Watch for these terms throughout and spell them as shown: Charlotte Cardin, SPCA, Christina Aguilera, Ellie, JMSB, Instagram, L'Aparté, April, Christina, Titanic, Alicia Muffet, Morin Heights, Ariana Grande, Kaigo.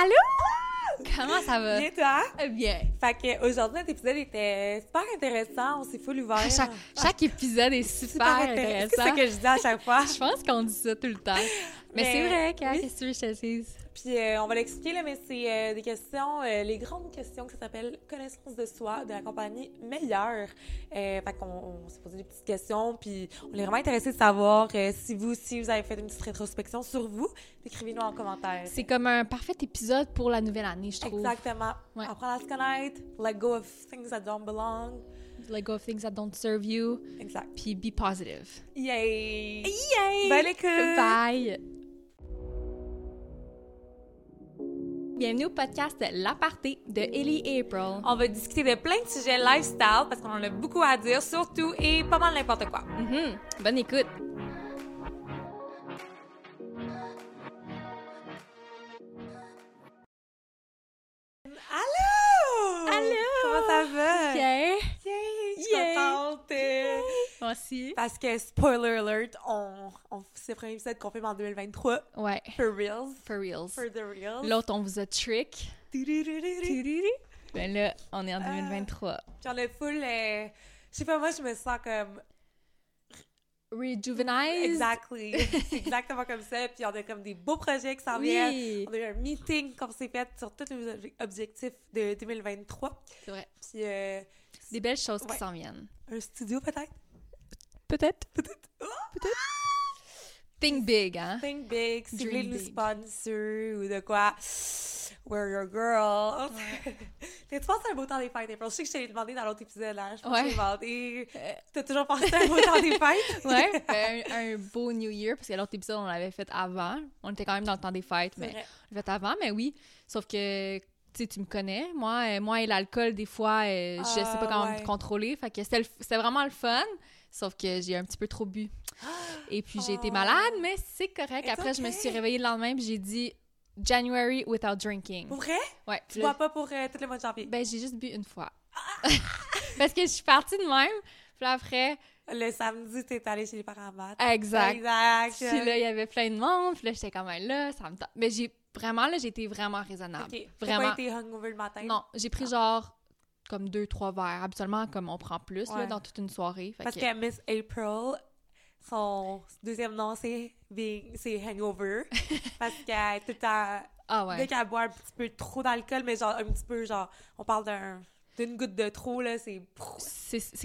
Allô? Comment ça va? Bien, toi? Bien. Fait qu'aujourd'hui, notre épisode était super intéressant. On s'est full ouvert. Chaque épisode est super intéressant. C'est ça que je dis à chaque fois. Je pense qu'on dit ça tout le temps. Mais c'est vrai, qu'est-ce que je te dis? Puis on va l'expliquer, là, mais c'est des questions, les grandes questions que ça s'appelle connaissance de soi, de la compagnie meilleure. Fait qu'on s'est posé des petites questions, puis on est vraiment intéressés de savoir si vous avez fait une petite rétrospection sur vous. Écrivez-nous en commentaire. C'est comme un parfait épisode pour la nouvelle année, je trouve. Exactement. Ouais. Apprendre à se connaître, let go of things that don't belong. Let go of things that don't serve you. Exact. Puis be positive. Yay! Yay! Bye, l'écoute! Bye! Bienvenue au podcast L'Aparté de Ellie et April. On va discuter de plein de sujets lifestyle parce qu'on en a beaucoup à dire, surtout et pas mal n'importe quoi. Mm-hmm. Bonne écoute! Allô! Allô! Comment ça va? Bien! Je suis contente! Moi aussi. Parce que, spoiler alert, c'est le premier épisode qu'on fait en 2023. Ouais. For reals. For the reals. L'autre, on vous a trick. Ben là, on est en 2023. Puis on est full... je sais pas, moi, je me sens comme... Rejuvenized. Exactly. C'est exactement comme ça. Puis on a comme des beaux projets qui s'en viennent. On a eu un meeting qu'on s'est fait sur tous nos objectifs de 2023. C'est vrai. Puis... des belles choses qui s'en viennent. Un studio, peut-être? Peut-être. Think big, hein? Think big. Si vous voulez nous sponsor ou de quoi, we're your girl. Ouais. T'as-tu pensé à un beau temps des fêtes? Je sais que je t'ai demandé dans l'autre épisode, hein? Je pense que je t'ai demandé. T'as toujours pensé à un beau temps des fêtes? Ouais, un beau New Year, parce que l'autre épisode, on l'avait fait avant. On était quand même dans le temps des fêtes, mais on l'avait fait avant, mais oui. Sauf que... tu me connais, moi et l'alcool, des fois, je sais pas comment me contrôler. Fait que c'était vraiment le fun, sauf que j'ai un petit peu trop bu. Et puis, j'ai été malade, mais c'est correct. It's Après, je me suis réveillée le lendemain, puis j'ai dit « January without drinking ». Pour vrai? Ouais. Tu bois pas pour tout le mois de janvier? Ben, j'ai juste bu une fois. Parce que je suis partie de même, puis après... Le samedi, t'es allée chez les parents à maths. Exact. Puis là, il y avait plein de monde, puis là, j'étais quand même là, ça me tente. Mais j'ai été vraiment raisonnable. Okay. Vraiment. T'as pas été hungover le matin? Non, j'ai pris genre comme 2-3 verres. Habituellement, comme on prend plus là, dans toute une soirée. Fait Parce que Miss April, son deuxième nom, c'est hangover. Parce qu'elle est tout le temps... Dès qu'elle boit un petit peu trop d'alcool, mais genre un petit peu genre... On parle d'une goutte de trop, là, c'est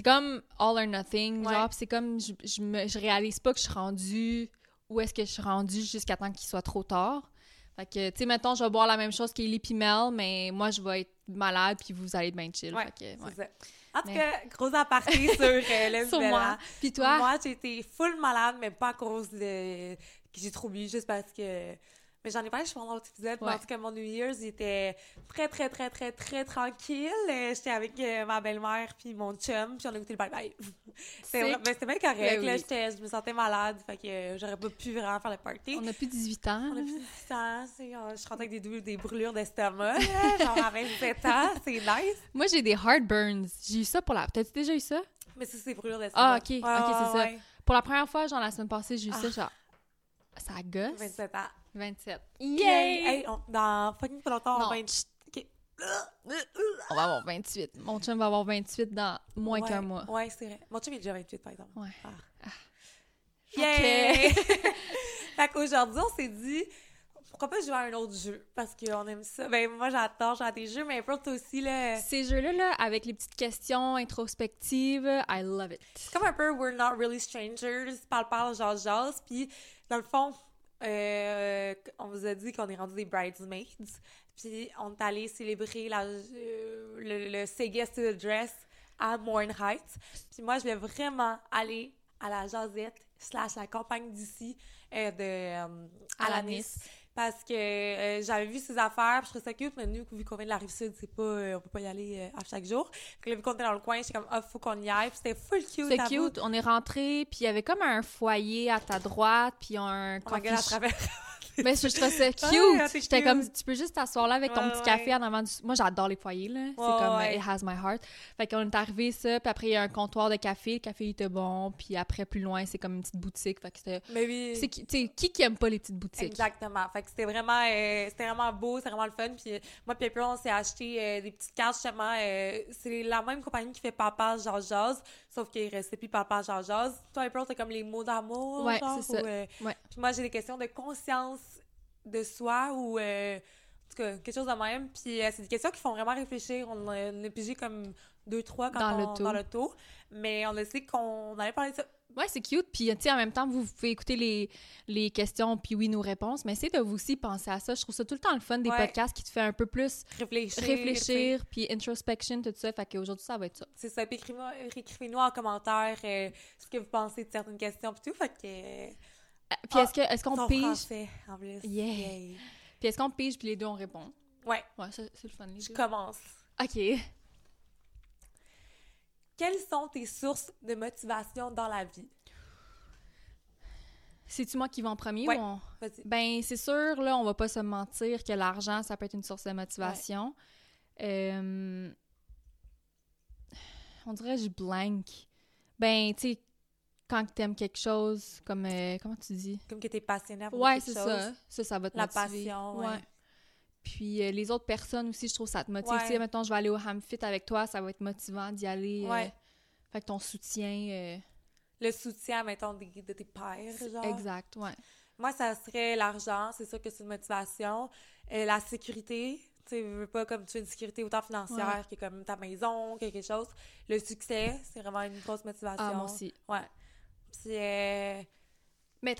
comme all or nothing. Genre, pis c'est comme... Je réalise pas que je suis rendue... Où est-ce que je suis rendue jusqu'à temps qu'il soit trop tard. Fait que, tu sais, mettons, je vais boire la même chose qu'Ellie pis Mel, mais moi, je vais être malade, puis vous allez être bien chill. Ouais, fait que, c'est ça. En tout cas, gros aparté sur le sur moi. Puis toi? Moi, j'ai été full malade, mais pas à cause de... que j'ai trop bu, juste parce que... Mais j'en ai parlé, je suis pendant l'autre épisode, parce que mon New Year's, il était très, très, très, très, très tranquille. J'étais avec ma belle-mère puis mon chum, puis on a écouté le bye-bye. Mais c'était bien correct, là, je me sentais malade, fait que j'aurais pas pu vraiment faire le party. On a plus 18 ans. Je suis rentrée avec des brûlures d'estomac, genre à 27 ans, c'est nice. Moi, j'ai des heartburns. J'ai eu ça pour la... T'as-tu déjà eu ça? Mais ça, c'est des brûlures d'estomac. Ah, OK, c'est ça. Pour la première fois, genre la semaine passée, j'ai eu ça, genre... Ça gosse. 27 ans. 27. Yay! Hey, dans fucking pas longtemps, on va être... On va avoir 28. Mon chum va avoir 28 dans moins qu'un mois. Ouais, c'est vrai. Mon chum est déjà 28, par exemple. Ouais. Yay! Fait qu'aujourd'hui, on s'est dit, pourquoi pas jouer à un autre jeu? Parce qu'on aime ça. Ben moi, j'adore jouer à des jeux, mais pour toi aussi, là... Ces jeux-là, là, avec les petites questions introspectives, I love it. C'est comme un peu « We're not really strangers », parle, genre, jase, puis dans le fond... on vous a dit qu'on est rendu des bridesmaids, puis on est allé célébrer le Say Yes to the Dress à Morin Heights. Puis moi, je vais vraiment aller à la Jazette / la campagne d'ici à la Nice. Parce que j'avais vu ses affaires, puis je trouvais ça cute, mais nous, vu qu'on vient de la Rive-Sud, c'est pas, on peut pas y aller à chaque jour. Fait que là, vu qu'on était dans le coin, j'étais comme, faut qu'on y aille, puis c'était full cute. C'était cute, on est rentrés, puis il y avait comme un foyer à ta droite, puis un coffee shop. Mais je trouvais ça cute. Ah, j'étais cute. Comme, tu peux juste t'asseoir là avec ton petit café en avant du... Moi, j'adore les foyers, là. C'est comme, it has my heart. Fait qu'on est arrivé ça, puis après, il y a un comptoir de café. Le café, il était bon. Puis après, plus loin, c'est comme une petite boutique. Fait que c'était... Mais oui. C'est qui aime pas les petites boutiques? Exactement. Fait que c'était vraiment beau, c'était vraiment le fun. Puis moi, puis April, on s'est acheté des petites cartes, justement. C'est la même compagnie qui fait Papa George Jazz, sauf qu'il restait plus Papa George Jazz. Toi, April, t'as comme les mots d'amour. Ouais, genre, c'est ça. Ou, ouais. Puis moi, j'ai des questions de conscience de soi ou en tout cas quelque chose de même. Puis c'est des questions qui font vraiment réfléchir. On a pigé comme 2-3 quand dans l'auto. Mais on a dit qu'on allait parler de ça. Ouais, c'est cute. Puis, tu sais, en même temps, vous pouvez écouter les questions puis oui, nos réponses. Mais essayez de vous aussi penser à ça. Je trouve ça tout le temps le fun des podcasts qui te fait un peu plus réfléchir puis introspection, tout ça. Fait qu'aujourd'hui, ça va être ça. C'est ça. Puis écrivez-nous en commentaire ce que vous pensez de certaines questions puis tout. Fait que... puis est-ce qu'on pige... Français, en plus. Yeah. Yeah. Puis est-ce qu'on pige puis les deux, on répond? Ouais. Ouais, ça, c'est le fun. Je commence. OK. Quelles sont tes sources de motivation dans la vie? C'est-tu moi qui vais en premier? Oui, vas-y. Ben, c'est sûr, là, on va pas se mentir que l'argent, ça peut être une source de motivation. Ouais. On dirait je blank. Ben, tu sais, quand t'aimes quelque chose, comme... comment tu dis? Comme que t'es passionnée pour quelque chose. Ouais, c'est ça. Ça va te motiver. La passion, ouais. Puis les autres personnes aussi, je trouve ça te motive. Ouais. Tu sais, mettons, je vais aller au Hamfit avec toi, ça va être motivant d'y aller. Ouais. Fait que ton soutien... Le soutien, mettons, de tes pairs, genre. Exact, ouais. Moi, ça serait l'argent, c'est sûr que c'est une motivation. La sécurité, tu sais, je veux pas comme tu as une sécurité autant financière que comme ta maison, quelque chose. Le succès, c'est vraiment une grosse motivation. Ah, moi aussi. Ouais. Puis... Mais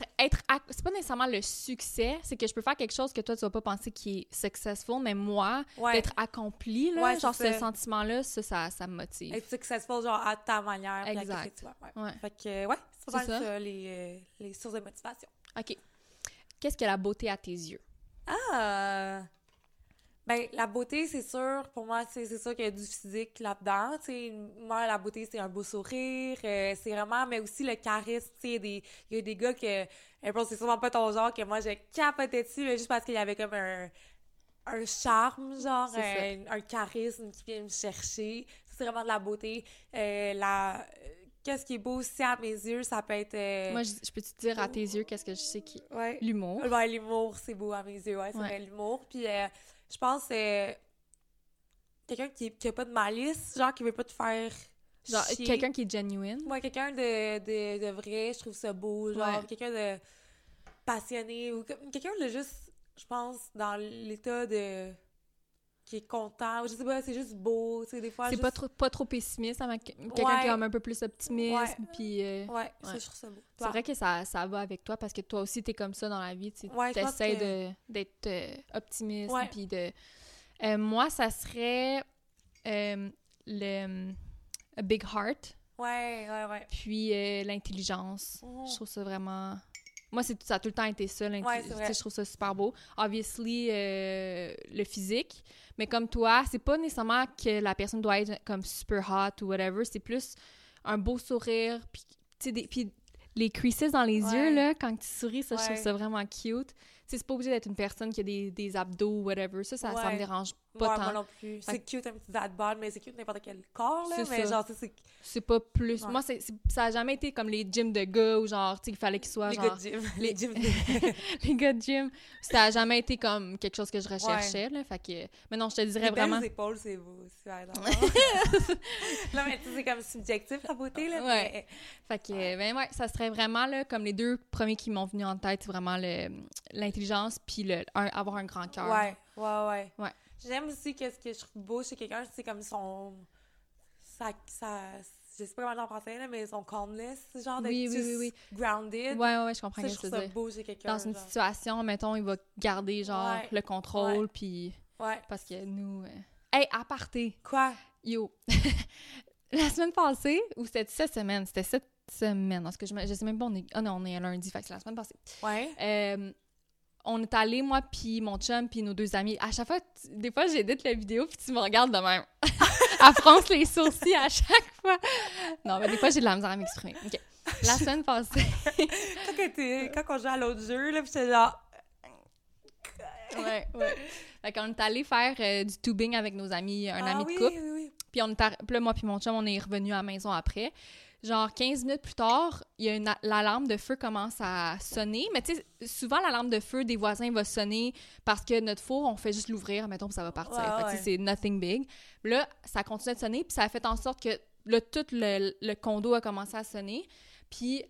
c'est pas nécessairement le succès, c'est que je peux faire quelque chose que toi, tu vas pas penser qui est successful, mais moi, d'être accompli, là, genre ce sentiment-là, ça me motive. Être successful, genre à ta manière. Exact. Fait que, c'est ça. Ça les sources de motivation. OK. Qu'est-ce que la beauté à tes yeux? Ben la beauté, c'est sûr, pour moi, c'est sûr qu'il y a du physique là-dedans, tu sais, moi, la beauté, c'est un beau sourire, c'est vraiment, mais aussi le charisme, tu sais, il y a des gars que, c'est sûrement pas ton genre, que moi, je capotais dessus, mais juste parce qu'il y avait comme un charme, genre, un charisme qui vient me chercher, c'est vraiment de la beauté, qu'est-ce qui est beau aussi à mes yeux, ça peut être... Moi, je peux te dire à tes yeux qu'est-ce que je sais qui... Ouais. L'humour. Ouais, l'humour, c'est beau à mes yeux, c'est vrai, l'humour, puis... je pense quelqu'un qui a pas de malice, genre qui veut pas te faire chier. Quelqu'un qui est genuine. Ouais, quelqu'un de vrai, je trouve ça beau, genre quelqu'un de passionné ou quelqu'un de juste, je pense, dans l'état de... qui est content, ou je sais pas, c'est juste beau, tu sais, des fois... C'est juste... pas trop pessimiste, quelqu'un qui est un peu plus optimiste, puis... ça, je trouve ça beau. C'est vrai que ça va avec toi, parce que toi aussi, t'es comme ça dans la vie, tu t'essaies d'être optimiste, puis de... moi, ça serait a big heart. Ouais. Puis l'intelligence, je trouve ça vraiment... Moi, ça a tout le temps été ça, je trouve ça super beau. Obviously, le physique, mais comme toi, c'est pas nécessairement que la personne doit être comme super hot ou whatever, c'est plus un beau sourire, puis les creases dans les yeux, là, quand tu souris, ça, je trouve ça vraiment cute. T'sais, c'est pas obligé d'être une personne qui a des abdos ou whatever, ça me dérange pas tant. Moi non plus. Fait... C'est cute un petit dad-bod, mais c'est cute n'importe quel corps, là, mais ça. Genre, tu sais, c'est pas plus... Ouais. Moi, ça a jamais été comme les gyms de gars ou genre, tu sais, il fallait qu'ils soient genre... Les gyms de... Les gars de gym. Ça a jamais été comme quelque chose que je recherchais, là, fait que... Mais non, je te dirais vraiment... Les belles épaules, c'est beau, c'est vrai, non, mais tu sais, c'est comme subjectif, la beauté, là. Ouais. Mais... Fait que, ça serait vraiment, là, comme les deux premiers qui m'ont venu en tête, vraiment l'intelligence puis avoir un grand cœur. Ouais. J'aime aussi que ce que je trouve beau chez quelqu'un, c'est comme je sais pas comment dire en français, là, mais son calmness, genre d'être grounded. Ouais, je comprends ce que tu veux dire. Je trouve ça beau chez quelqu'un. Dans une situation, mettons, il va garder, genre, le contrôle, puis... Ouais. Parce que nous... Hey, aparté! Quoi? Yo! La semaine passée, ou c'était cette semaine? C'était cette semaine, parce que je sais même pas, on est lundi, fait que c'est la semaine passée. Ouais. On est allé, moi, puis mon chum, puis nos deux amis. À chaque fois, des fois, j'édite la vidéo, puis tu me regardes de même. Elle fronce les sourcils à chaque fois. Non, mais des fois, j'ai de la misère à m'exprimer. OK. La semaine passée... Quand on jouait à l'autre jeu, là, puis j'étais genre... Ouais, ouais. Fait qu'on est allé faire du tubing avec nos amis, un ami de couple. Oui. Puis là, moi puis mon chum, on est revenus à la maison après. Genre 15 minutes plus tard, il y a l'alarme de feu commence à sonner. Mais tu sais, souvent l'alarme de feu des voisins va sonner parce que notre four, on fait juste l'ouvrir, mettons, puis ça va partir. Ouais, fait que c'est nothing big. Là, ça continuait de sonner, puis ça a fait en sorte que là, tout le condo a commencé à sonner. Puis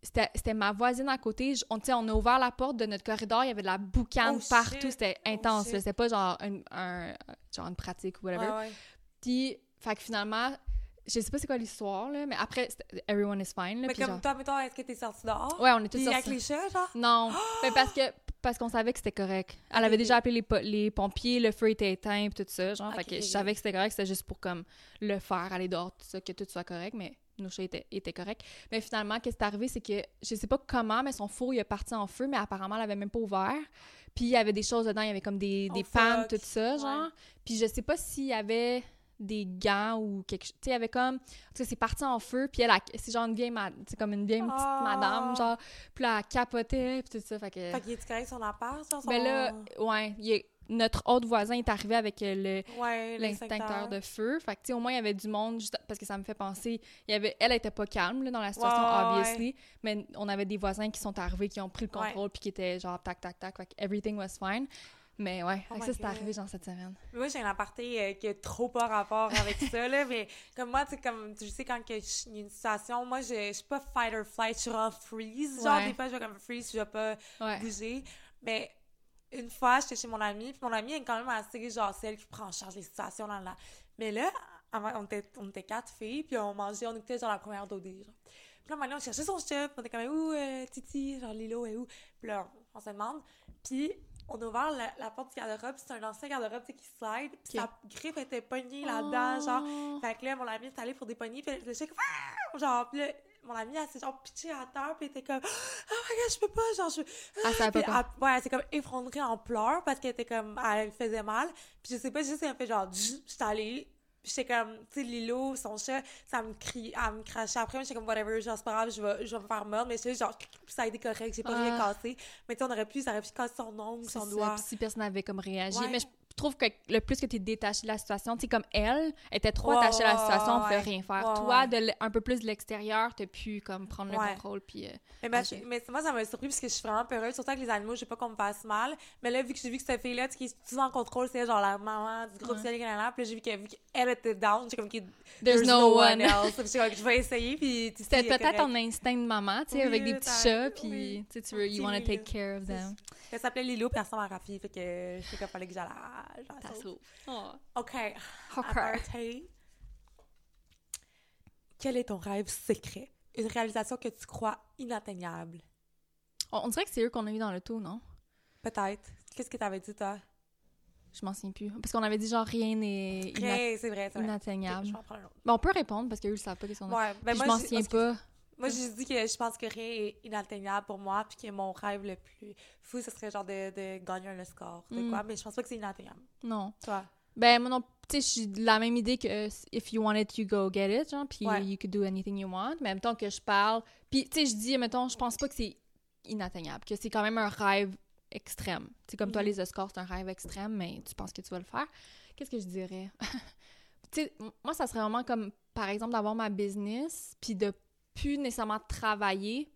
c'était ma voisine à côté. On a ouvert la porte de notre corridor, il y avait de la boucane partout. C'était intense. Oh, c'était pas genre une pratique ou whatever. Ouais. Puis, fait que finalement... Je sais pas c'est quoi l'histoire, là, mais après, everyone is fine. Là, mais comme genre... toi, mettons, est-ce que t'es sortie dehors? Ouais, on est tous sortis. Avec les chats, genre? Non, mais parce qu'on savait que c'était correct. Elle avait déjà appelé les pompiers, le feu était éteint, et tout ça, genre. Fait que je savais que c'était correct, c'était juste pour, comme, le faire, aller dehors, tout ça, que tout soit correct, mais nos chats étaient corrects. Mais finalement, qu'est-ce qui est arrivé, c'est que, je sais pas comment, mais son four, il est parti en feu, mais apparemment, elle avait même pas ouvert. Puis il y avait des choses dedans, il y avait comme des pannes, tout ça, genre. Puis je sais pas s'il y avait... des gants ou quelque chose, tu sais, il y avait comme, parce que c'est parti en feu, puis elle c'est genre une vieille petite madame, genre, puis là, elle capotait, puis tout ça, fait qu'il est correct son appart, ça, son... Ben là, ouais, notre autre voisin est arrivé avec l'extincteur de feu, fait que, tu sais, au moins, il y avait du monde, juste parce que ça me fait penser, elle était pas calme, là, dans la situation, obviously, mais on avait des voisins qui sont arrivés, qui ont pris le contrôle, puis qui étaient genre, tac, tac, tac, fait que everything was fine. Mais ouais, ça, c'est arrivé genre cette semaine. Moi, j'ai un aparté qui a trop pas rapport avec ça, là, mais comme moi, tu sais, quand il y a une situation, moi, je suis pas fight or flight, je suis en freeze. Genre, des fois, je vais comme freeze, je vais pas bouger. Mais une fois, j'étais chez mon amie, puis mon amie est quand même assez, genre, celle qui prend en charge les situations. Mais là, on était quatre filles, puis on écoutait genre la première dodée, genre. Puis là, maintenant, on cherchait son chef, on était comme « Où, Titi? » Genre, Lilo est où? Puis là, on se demande. Puis... on a ouvert la porte du garde-robe, c'est un ancien garde-robe qui slide, puis sa griffe était pognée là-dedans, genre. Fait que là, mon amie est allée pour des poignées, puis le chèque, genre, pis là, mon amie, elle s'est genre pitchée à terre, puis elle était comme « Oh my god, je peux pas, genre, je veux... » Ouais, elle s'est comme effondrée en pleurs, parce qu'elle était comme, elle faisait mal, puis je sais pas, juste elle fait genre « J'étais allée... » Puis j'étais comme, tu sais, Lilo, son chat, elle me crachait après, mais j'étais comme, whatever, genre, c'est pas grave, je vais me faire mordre, mais j'étais genre, ça a été correct, j'ai pas rien cassé. Mais tu sais, ça aurait pu casser son ongle, son doigt. Si personne n'avait comme réagi. Ouais. Mais je trouve que le plus que t'es détaché de la situation, tu sais, comme elle était trop attachée à la situation, on pouvait rien faire. Toi, un peu plus de l'extérieur, t'as pu comme prendre le contrôle, puis... mais moi, ça m'a surpris, parce que je suis vraiment peureuse, surtout avec les animaux, je sais pas qu'on me fasse mal. Mais là, vu que j'ai vu que cette fille-là, qui est souvent en contrôle, c'est genre la maman du groupe Ciel et Canada, puis là, j'ai vu qu'elle était down, j'ai comme qu'il... There's no one else. Je vais essayer, puis... C'était peut-être ton instinct de maman, tu sais, avec des petits chats, puis tu sais, you want to take care of them. Elle s'appelait Lilo, puis elle ressemble à Rafi, fait que je sais qu'il fallait que j'allais... T'as sauvé. Oh. OK. Quel est ton rêve secret? Une réalisation que tu crois inatteignable? On dirait que c'est eux qu'on a eu dans le tout, non? Peut-être. Qu'est-ce que t'avais dit, toi? Je m'en souviens plus. Parce qu'on avait dit genre rien n'est inatteignable. Okay, mais on peut répondre parce qu'eux ne savent pas qu'est-ce qu'on a. Ouais, ben moi, je m'en souviens pas. Moi, j'ai dit que je pense que rien est inatteignable pour moi, puis que mon rêve le plus fou, ce serait genre de gagner un score, de quoi, mais je pense pas que c'est inatteignable. Non. Toi? Ben, moi non, tu sais, je suis de la même idée que « if you want it, you go get it », genre, puis « you could do anything you want », mais en même temps que je parle, puis tu sais, je dis, mettons, je pense pas que c'est inatteignable, que c'est quand même un rêve extrême. Tu sais, comme toi, les Oscars, c'est un rêve extrême, mais tu penses que tu vas le faire. Qu'est-ce que je dirais? Tu sais, moi, ça serait vraiment comme, par exemple, d'avoir ma business, puis de plus nécessairement travailler,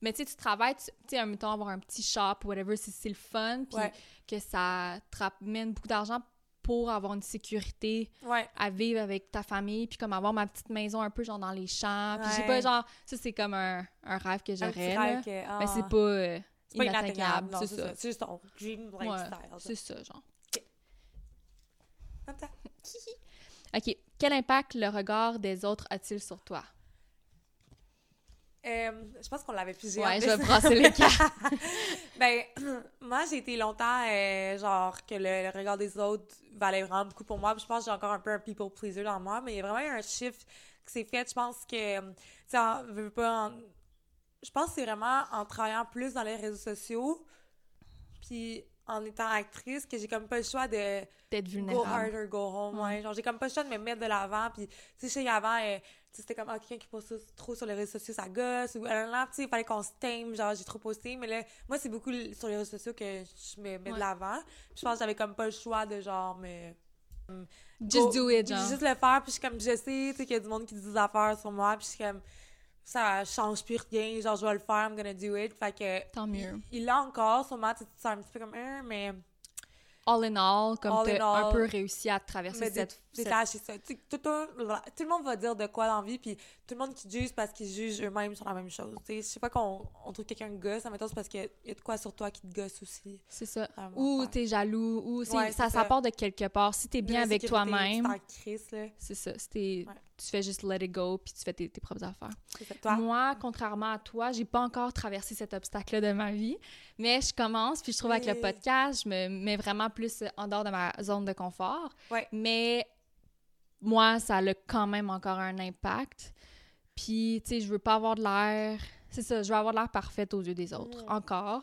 mais tu sais, tu travailles, tu sais, en même temps, avoir un petit shop, whatever, si c'est le fun, puis que ça te ramène beaucoup d'argent pour avoir une sécurité à vivre avec ta famille, puis comme avoir ma petite maison un peu, genre, dans les champs, puis j'ai pas, genre, ça, c'est comme un rêve que j'aurais, là, mais c'est pas inatteignable, non, c'est ça. C'est juste ton dream lifestyle. Ouais, c'est ça, genre. OK. Quel impact le regard des autres a-t-il sur toi? Je pense qu'on l'avait pigé. Ouais, je vais brasser les cartes. Ben, moi, j'ai été longtemps, genre, que le regard des autres valait vraiment beaucoup pour moi. Puis je pense que j'ai encore un peu un people pleaser dans moi, mais il y a vraiment eu un shift qui s'est fait. Je pense que, tu sais, je pense que c'est vraiment en travaillant plus dans les réseaux sociaux, puis en étant actrice, que j'ai comme pas le choix de... D'être vulnérable. Go hard or go home, ouais. Genre, j'ai comme pas le choix de me mettre de l'avant, puis, tu sais, avant... c'était comme, ah, quelqu'un qui poste trop sur les réseaux sociaux, ça gosse, ou alors, tu sais, il fallait qu'on se tame, genre, j'ai trop posté, mais là, moi, c'est beaucoup sur les réseaux sociaux que je me mets de l'avant, je pense que j'avais comme pas le choix de, genre, mais... Just do it, genre. Juste le faire, puis je suis comme, je sais, tu sais, qu'il y a du monde qui dit des affaires sur moi, puis je suis comme, ça change plus rien, genre, je vais le faire, I'm gonna do it, fait que... Tant mieux. Il l'a encore, sûrement, tu sais, tu sens un petit peu comme, mais... All in all, comme t'as un peu réussi à traverser cette... Détacher ça. Tout le monde va dire de quoi dans la vie, puis tout le monde qui juge parce qu'ils jugent eux-mêmes sur la même chose. Je sais pas qu'on trouve quelqu'un de gosse, en même temps, c'est parce qu'il y a de quoi sur toi qui te gosse aussi. C'est ça. Ou t'es jaloux, ou ça part de quelque part. Si t'es bien avec toi-même... C'est ça. Tu fais juste let it go, puis tu fais tes propres affaires. C'est ça, toi? Moi, contrairement à toi, j'ai pas encore traversé cet obstacle-là de ma vie, mais je commence, puis je trouve avec le podcast, je me mets vraiment plus en dehors de ma zone de confort. Ouais. Mais moi, ça a quand même encore un impact. Puis, tu sais, je veux pas avoir de l'air... C'est ça, je veux avoir de l'air parfaite aux yeux des autres, encore.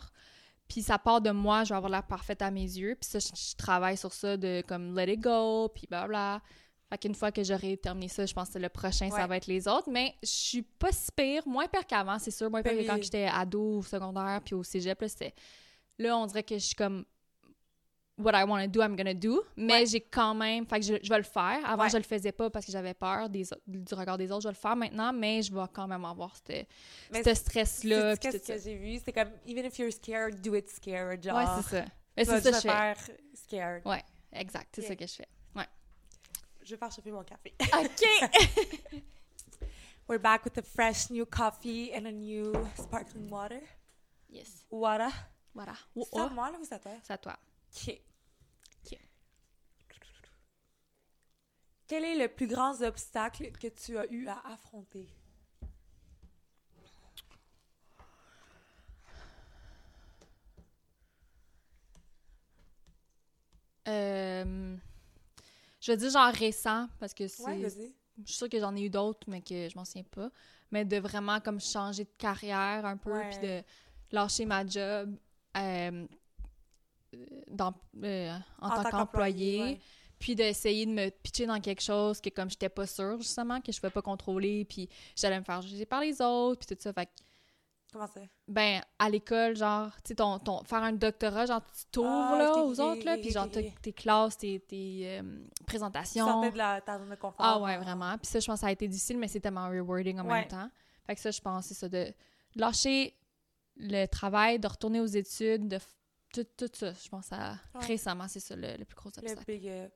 Puis ça part de moi, je veux avoir de l'air parfaite à mes yeux. Puis ça, je travaille sur ça de comme let it go, puis blablabla. Fait qu'une fois que j'aurai terminé ça, je pense que le prochain, ça va être les autres. Mais je suis pas si pire, moins pire qu'avant, c'est sûr. Moins pire que quand j'étais ado au secondaire, puis au cégep, là, c'était... Là, on dirait que je suis comme... What I want to do, I'm gonna do. Mais j'ai quand même... Fait que je vais le faire. Avant, je le faisais pas parce que j'avais peur du regard des autres. Je vais le faire maintenant, mais je vais quand même avoir ce stress-là. C'est ce que j'ai vu. C'est comme, even if you're scared, do it scared, genre. Ouais, c'est ça. Mais c'est ça que je fais. Faire scared. Ouais, exact. C'est ça que je fais. Je vais faire chauffer mon café. OK! We're back with a fresh new coffee and a new sparkling water. Yes. Water. C'est à moi, là, ou c'est à toi? C'est à toi. OK. Quel est le plus grand obstacle que tu as eu à affronter? Je vais dire genre récent, parce que c'est... Ouais, vas-y. Je suis sûre que j'en ai eu d'autres, mais que je m'en souviens pas. Mais de vraiment comme changer de carrière un peu, puis de lâcher ma job en tant qu'employée. Puis d'essayer de me pitcher dans quelque chose que comme j'étais pas sûre, justement, que je pouvais pas contrôler, puis j'allais me faire juger par les autres, puis tout ça, fait que... Comment ça? Ben, à l'école, genre, tu sais, faire un doctorat, genre, tu t'ouvres, aux autres, là, puis genre, tes classes, tes présentations. Tu sortais de ta zone de confort. Ah ouais, vraiment. Puis ça, je pense que ça a été difficile, mais c'est tellement rewarding en même temps. Fait que ça, je pense, c'est ça, de lâcher le travail, de retourner aux études, de tout ça, je pense, récemment, c'est ça, le plus gros obstacle.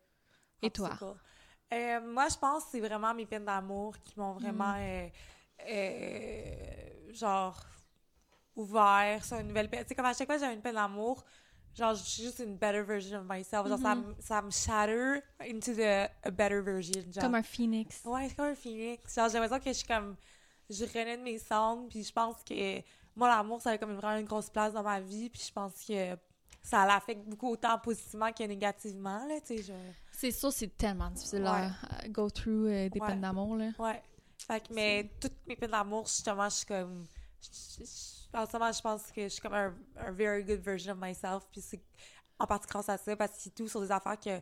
Et toi? Moi, je pense que c'est vraiment mes peines d'amour qui m'ont vraiment, genre... ouvert sur une nouvelle peine. Tu sais, comme à chaque fois, j'ai une peine d'amour, genre, je suis juste une better version of myself. Genre, ça me shatter into a better version. Genre. Comme un phoenix. Ouais, c'est comme un phoenix. Genre, j'ai l'impression que je suis comme... Je renais de mes cendres, puis je pense que... Moi, l'amour, ça a comme vraiment une grosse place dans ma vie, puis je pense que ça l'affecte beaucoup autant positivement que négativement, là, tu sais, je... C'est sûr, c'est tellement difficile à go through des peines d'amour, là. Ouais. Fait que, mais toutes mes peines d'amour, justement, je suis comme... En ce moment, je pense que je suis comme un very good version of myself, puis c'est en partie grâce à ça, parce que c'est tout sur des affaires que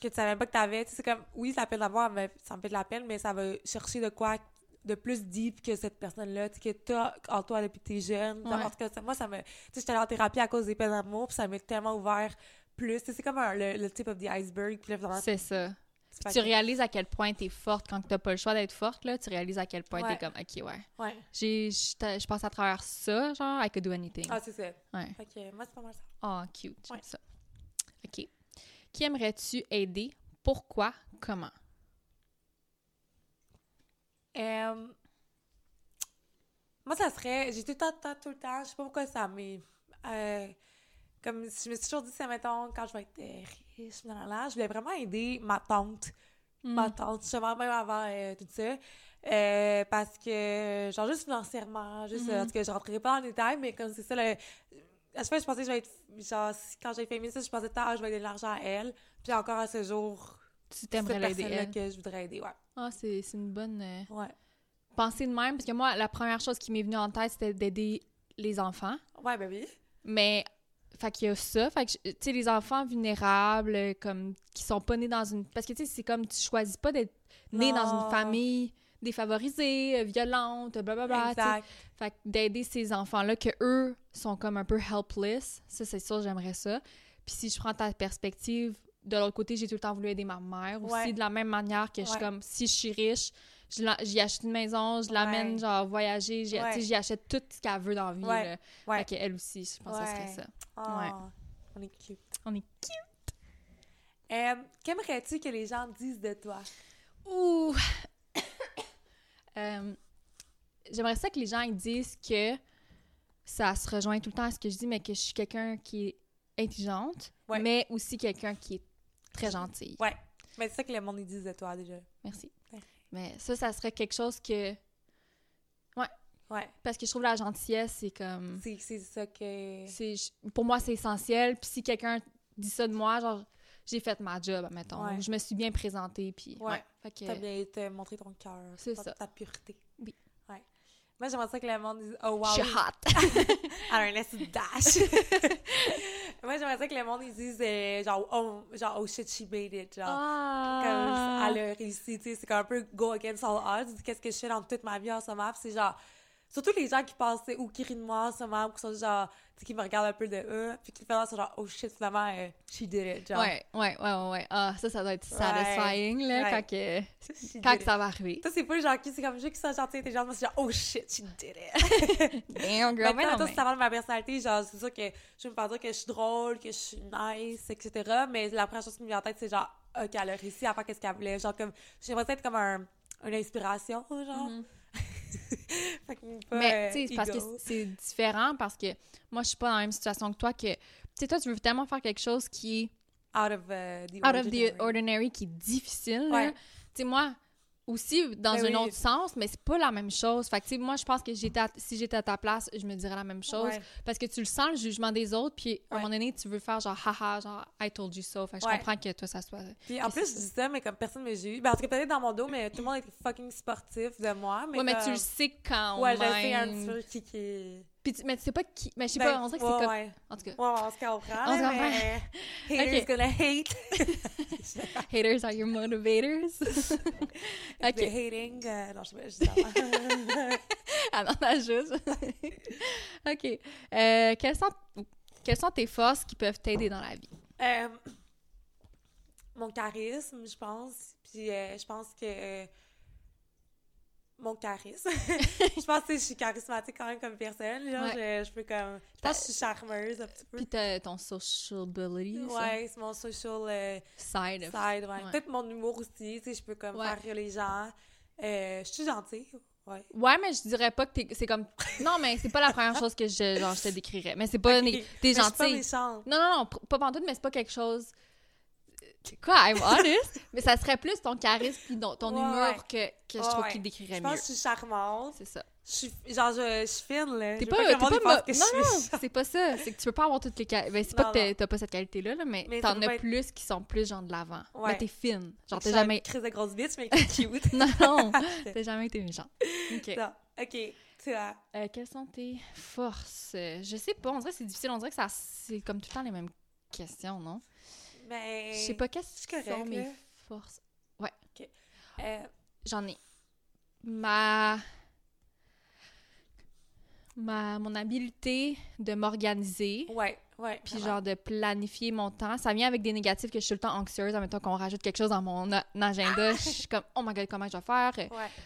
tu savais même pas que t'avais. Tu sais, c'est comme, oui, ça peine d'avoir, ça me fait de la peine, mais ça va chercher de quoi de plus deep que cette personne-là, tu sais, que t'as en toi depuis que t'es jeune. Ouais. En tout cas, moi, ça me... Tu sais, j'étais allée en thérapie à cause des peines d'amour, puis ça m'a tellement ouvert plus. Tu sais, c'est comme le tip of the iceberg, puis là, vraiment... C'est ça. Tu réalises à quel point t'es forte quand t'as pas le choix d'être forte, là, tu réalises à quel point t'es comme, OK. Je passe à travers ça, genre, I could do anything. Ah, c'est ça. Ouais. Fait que moi, c'est pas mal ça. Ah, cute, j'aime ça. OK. Qui aimerais-tu aider? Pourquoi? Comment? Moi, ça serait... J'ai tout le temps, je sais pas pourquoi ça m'est... Comme je me suis toujours dit, c'est, mettons, quand je vais être riche, je voulais vraiment aider ma tante, justement, même avant tout ça, parce que, genre, juste financièrement, parce que je rentrerai pas en détail, mais comme c'est ça, à chaque fois, je pensais que je vais être, genre, quand j'ai fait ça, je pensais, je vais aider de l'argent à elle, puis encore à ce jour, c'est cette personne-là que je voudrais aider, Ah, c'est une bonne pensée de même, parce que moi, la première chose qui m'est venue en tête, c'était d'aider les enfants. Ouais, ben oui. Mais... Fait qu'il y a ça, fait que, tu sais, les enfants vulnérables, comme, qui sont pas nés dans une... Parce que, tu sais, c'est comme, tu choisis pas d'être né dans une famille défavorisées, violentes, blablabla. Exact. Fait que d'aider ces enfants-là, que eux sont comme un peu helpless, ça, c'est sûr, j'aimerais ça. Puis si je prends ta perspective, de l'autre côté, j'ai tout le temps voulu aider ma mère aussi, de la même manière que je suis comme, si je suis riche, j'y achète une maison, je l'amène, genre, voyager, j'y achète tout ce qu'elle veut dans la vie, là. Fait qu'elle aussi, je pense que ça serait ça. Oh, on est cute. On est cute! Qu'aimerais-tu que les gens disent de toi? Ouh! J'aimerais ça que les gens ils disent que ça se rejoint tout le temps à ce que je dis, mais que je suis quelqu'un qui est intelligente, mais aussi quelqu'un qui est très gentille. Ouais. Mais c'est ça que le monde ils disent de toi, déjà. Merci. Ouais. Mais ça serait quelque chose que... Ouais. Parce que je trouve la gentillesse, c'est comme... C'est ça que... Pour moi, c'est essentiel. Puis si quelqu'un dit ça de moi, genre... J'ai fait ma job, admettons. Ouais. Je me suis bien présentée, puis... Ouais. Fait que... T'as bien été montré ton cœur. C'est ça. Ta pureté. Oui. Ouais. Moi, j'aimerais ça que le monde dise « Oh, wow! » Je suis hot! Alors, laisse une dash! Moi, j'aimerais ça que le monde, ils disent genre « Oh, shit, she made it! » Genre, comme elle a réussi, tu sais. C'est comme un peu « Go against all odds ». Qu'est-ce que je fais dans toute ma vie en ce moment? C'est genre... Surtout les gens qui passent, ou qui rient de moi en ce moment, ou qui sont genre, tu sais, qui me regardent un peu de eux, puis qui font genre, oh shit, finalement, she did it, genre. Ouais. Ah, ça doit être satisfying, là, quand ça va arriver. Ça, c'est pas le genre qui, c'est comme, juste qui sont gentils, t'es genre, moi, c'est genre, oh shit, she did it. Damn, girl, mais non, ça va de ma personnalité, genre, c'est sûr que je vais me faire dire que je suis drôle, que je suis nice, etc. Mais la première chose qui me vient en tête, c'est genre, ok, elle a réussi à faire qu'est-ce qu'elle voulait. Genre, comme, j'aimerais être comme une inspiration, genre. Mm-hmm. Mais tu sais, parce que c'est différent, parce que moi je suis pas dans la même situation que toi, que tu sais, toi tu veux tellement faire quelque chose qui est out of the ordinary, qui est difficile, tu sais. Moi aussi dans un autre sens, mais c'est pas la même chose. Fait que tu sais, moi je pense que si j'étais à ta place, je me dirais la même chose, parce que tu le sens, le jugement des autres, puis à un moment donné tu veux faire genre haha, genre I told you so. Fait que je comprends que toi ça soit. Puis en plus je dis ça, mais comme personne me juge, ben en tout cas peut-être dans mon dos, mais tout le monde était fucking sportif de moi. Mais mais tu le sais quand même. Je sais un petit peu qui... Puis mais tu sais pas qui, mais je sais pas, on dirait que c'est comme en tout cas. Ouais, on se comprend. Mais haters gonna hate. Haters are your motivators. OK. The hating, non, je sais pas, je dis ça. Ah non, la juste. OK. Quelles sont tes forces qui peuvent t'aider dans la vie? Mon charisme, je pense, puis je pense que mon charisme. Je pense que je suis charismatique quand même comme personne. Genre, je peux comme... Je pense que je suis charmeuse un petit peu. Puis t'as ton sociability, ça? Ouais, c'est mon social... side, ouais. Peut-être mon humour aussi, tu sais, je peux comme faire rire les gens. Je suis gentille, Ouais, mais je dirais pas que c'est comme... Non, mais c'est pas la première chose que je te décrirais. Mais c'est pas... T'es gentille. Je suis pas méchante. Non, pas pantoute, mais c'est pas quelque chose... Quoi, I'm honest? Mais ça serait plus ton charisme et ton humour que je trouve qu'il décrirait mieux. Je pense que je suis charmante. C'est ça. Je suis fine, là. Non, c'est pas ça. C'est que tu peux pas avoir toutes les qualités. Ben, c'est pas que t'as pas cette qualité-là, mais t'en as plus qui sont plus genre de l'avant. Ouais. Mais t'es fine. Genre, t'es jamais... Crise de grosse bitch, mais cute. Non, t'as jamais été méchante. OK. Non. OK. Quelles sont tes forces? Je sais pas. On dirait que c'est difficile. On dirait que c'est comme tout le temps les mêmes questions, non? Ben, je sais pas qu'est-ce que sont mes forces. Ouais. Okay. J'en ai. Mon habileté de m'organiser. Ouais. Puis genre de planifier mon temps. Ça vient avec des négatifs que je suis tout le temps anxieuse. En même temps qu'on rajoute quelque chose dans mon agenda, je suis comme, oh my god, comment je vais faire?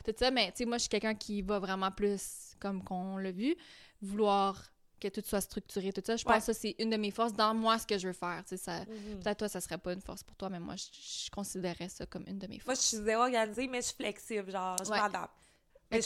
Tout ça. Mais tu sais, moi, je suis quelqu'un qui va vraiment plus, comme qu'on l'a vu, vouloir... que tout soit structuré, tout ça. Je pense que ça, c'est une de mes forces dans moi, ce que je veux faire. Tu sais, ça, peut-être toi, ça serait pas une force pour toi, mais moi, je considérais ça comme une de mes forces. Moi, je suis zéro organisée, mais je suis flexible, genre, je m'adapte. Mais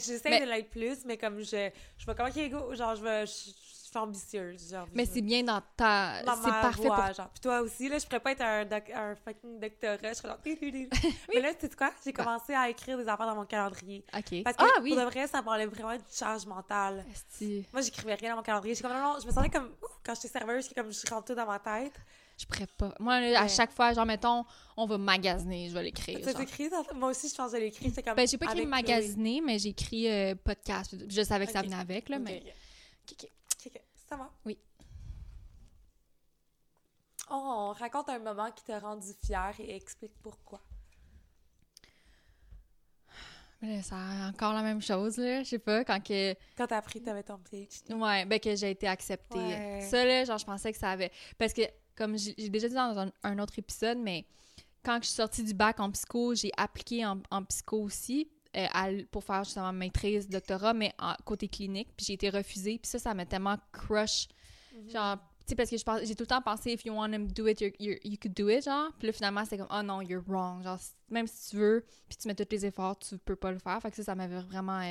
j'essaie de l'être plus, mais comme je vais comme Kaigo, genre, je suis ambitieuse. Genre, c'est bien dans ta... c'est parfait pour... Genre. Puis toi aussi, là, je pourrais pas être un fucking doctorat, je serais genre... Mais là, tu sais quoi? J'ai commencé à écrire des affaires dans mon calendrier. OK. Parce que pour de vrai, ça m'enlève vraiment une charge mentale. Moi, j'écrivais rien dans mon calendrier. J'étais comme, non, je me sentais comme... Quand j'étais serveuse, comme je rentre tout dans ma tête. Je pourrais pas. Moi, à chaque fois, genre, mettons, on va magasiner, je vais l'écrire. Tu as écrit? Moi aussi, je pense que je l'ai écrit. Ben, j'ai pas écrit magasiner, mais j'ai écrit podcast. Je savais que ça venait avec, là, mais... Ça va? Oui. Oh, raconte un moment qui t'a rendu fière et explique pourquoi. Ça, encore la même chose, là. Je sais pas, quand t'as appris que t'avais ton pitch. Ouais, ben que j'ai été acceptée. Ouais. Ça, là, genre, je pensais que ça avait... Parce que, comme j'ai déjà dit dans un autre épisode, mais quand je suis sortie du bac en psycho, j'ai appliqué en psycho aussi pour faire justement maîtrise, doctorat, mais côté clinique, puis j'ai été refusée. Puis ça m'a tellement crush, genre... Tu sais, parce que j'ai tout le temps pensé « if you want to do it, you could do it », genre. Puis là, finalement, c'est comme « oh non, you're wrong », genre, même si tu veux, puis tu mets tous les efforts, tu peux pas le faire. Fait que ça m'avait vraiment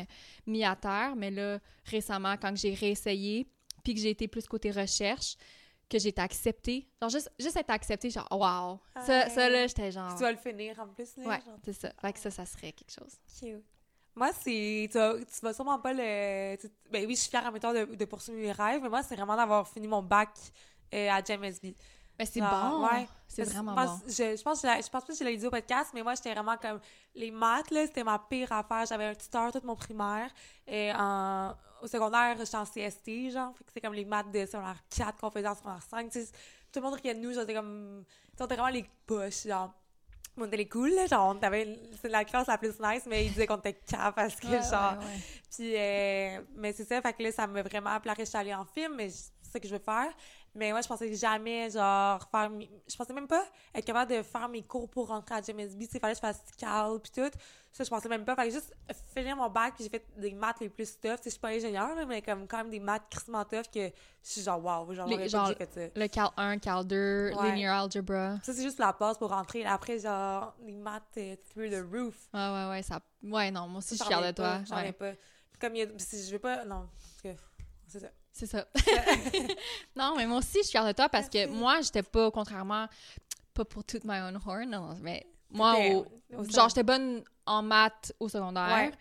mis à terre. Mais là, récemment, quand j'ai réessayé, puis que j'ai été plus côté recherche, que j'ai été acceptée, genre, juste être acceptée, genre « wow ». Ça, là, j'étais genre... Puis tu vas le finir, en plus, là. Ouais, genre... c'est ça. Fait que ça serait quelque chose. Cute. Moi, c'est... Tu vas sûrement pas le... Ben oui, je suis fière en même temps de poursuivre mes rêves, mais moi, c'est vraiment d'avoir fini mon bac à JMSB. Ben c'est bon! Ouais. C'est vraiment bon. Je pense pas que je l'ai dit au podcast, mais moi, j'étais vraiment comme... Les maths, là, c'était ma pire affaire. J'avais un tuteur toute mon primaire. Et au secondaire, j'étais en CST, genre. Fait que c'est comme les maths de secondaire 4 qu'on faisait en secondaire 5. T'sais, tout le monde riait de nous, genre, c'était comme... On était vraiment les poches, genre. On était les cool, là, genre, c'est la classe la plus nice, mais ils disaient qu'on était cap parce que, ouais. Puis, mais c'est ça, fait que là, ça m'a vraiment appelé à rester allée en film, mais c'est ça que je veux faire. Mais moi, je pensais jamais, genre, je pensais même pas être capable de faire mes cours pour rentrer à JMSB, tu sais, fallait que je fasse cal pis tout. Ça, je pensais même pas, fait que juste finir mon bac, puis j'ai fait des maths les plus tough, tu sais, je suis pas ingénieure, mais comme quand même des maths crissement tough que je suis genre, wow, genre j'ai fait ça. Le cal 1, cal 2, ouais. Linear algebra. Ça, c'est juste la base pour rentrer, après, genre, des maths through the roof. Ouais, ça... Ouais, non, moi aussi, je suis fière de toi. J'en ai pas. Comme il y a... Si je veux pas... Non, c'est ça. C'est ça. Non, mais moi aussi, je suis fière de toi parce que moi, j'étais pas, contrairement, pas pour toute my own horn, non, mais moi, genre, j'étais bonne en maths au secondaire. Ouais.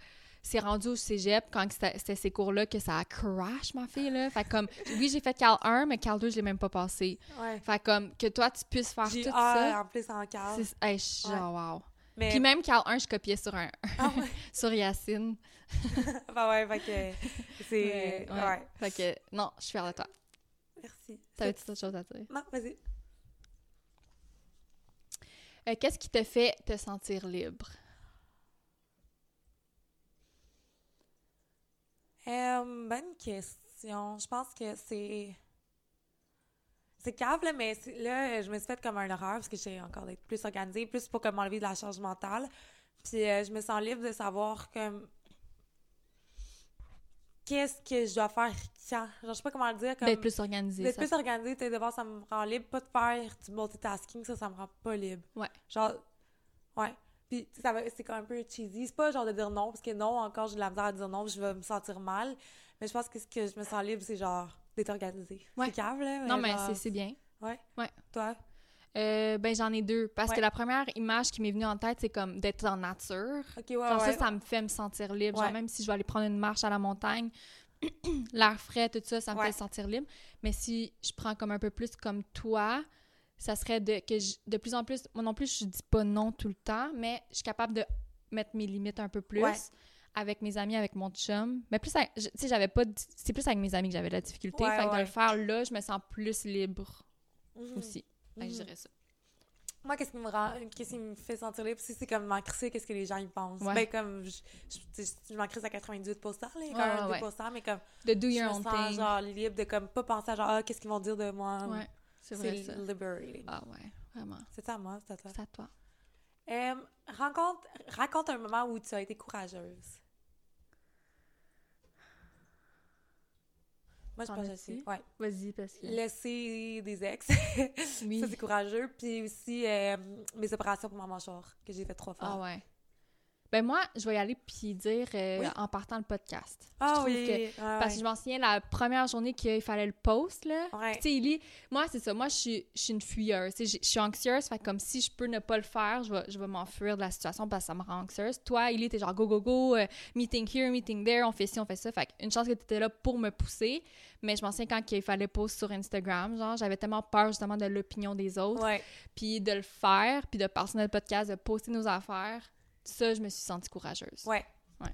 C'est rendu au cégep, quand c'était ces cours-là, que ça a crash, ma fille, là. Fait comme, oui, j'ai fait Cal 1, mais Cal 2, je l'ai même pas passé. Ouais. Fait comme, que toi, tu puisses faire tout ça. En plus, en Cal. Hey, genre, wow. Mais... Puis même Cal 1, je copiais sur sur Yacine. Ben ouais, fait que c'est... Ouais. Fait que non, je suis fière de toi. Merci. T'avais-tu autre chose à dire? Non, vas-y. Qu'est-ce qui te fait te sentir libre? Bonne question. Je pense que c'est... C'est cave, là, mais là, je me suis faite comme un horreur parce que j'ai encore d'être plus organisée, plus pour comme m'enlever de la charge mentale. Puis je me sens libre de savoir comme qu'est-ce que je dois faire quand. Genre, je sais pas comment le dire. Comme, d'être plus organisée. D'être plus organisée, tu sais, d'abord, ça me rend libre. Pas de faire du multitasking, ça me rend pas libre. Ouais. Genre, ouais. Puis c'est comme un peu cheesy. C'est pas genre de dire non, parce que non, encore, j'ai de la misère à dire non, je vais me sentir mal. Mais je pense que ce que je me sens libre, c'est genre... d'être organisée. Ouais. C'est cave, là. Mais non, mais genre... c'est bien. Ouais. Toi? Ben, j'en ai deux. Parce que la première image qui m'est venue en tête, c'est comme d'être en nature. OK, ouais, genre, ça me fait me sentir libre. Ouais. Genre, même si je vais aller prendre une marche à la montagne, l'air frais, tout ça, ça me fait sentir libre. Mais si je prends comme un peu plus comme toi, ça serait de plus en plus... Moi non plus, je dis pas non tout le temps, mais je suis capable de mettre mes limites un peu plus. Ouais. Avec mes amis, avec mon chum. Mais plus, tu sais, j'avais pas... C'est plus avec mes amis que j'avais de la difficulté. Ouais, fait que de le faire là, je me sens plus libre aussi. Fait que je dirais ça. Moi, qu'est-ce qui me fait sentir libre, c'est comme m'en crisser, qu'est-ce que les gens, ils pensent. Ouais. Ben, comme, je m'en crisse à 98%, là, 92%, mais comme... De do your own thing. Je me sens, genre, libre de, comme, pas penser à, genre, qu'est-ce qu'ils vont dire de moi. Ouais, c'est vrai, ça. C'est liberating. Ah ouais, vraiment. C'est à moi, c'est à toi. C'est à toi. Raconte un moment où tu as été courageuse. Moi, je pense aussi. Ouais. Vas-y, parce que... Laisser des ex. Oui. Ça, c'est courageux. Puis aussi, mes opérations pour ma mâchoire, que j'ai fait 3 fois. Ah ouais. Ben moi, je vais y aller puis dire en partant le podcast. Ah oui! Parce que je m'en souviens, la première journée qu'il fallait le post, là. Ouais. Tu sais, moi, c'est ça. Moi, je suis une fuyeuse. Je suis anxieuse. Fait comme si je peux ne pas le faire, je vais m'enfuir de la situation parce que ça me rend anxieuse. Toi, Ellie, t'es genre go, meeting here, meeting there, on fait ci, on fait ça. Fait une chance que t'étais là pour me pousser. Mais je m'en souviens quand il fallait post sur Instagram. Genre, j'avais tellement peur justement de l'opinion des autres. Puis de le faire, puis de partir notre podcast, de poster nos affaires. Ça, je me suis sentie courageuse. Ouais. Je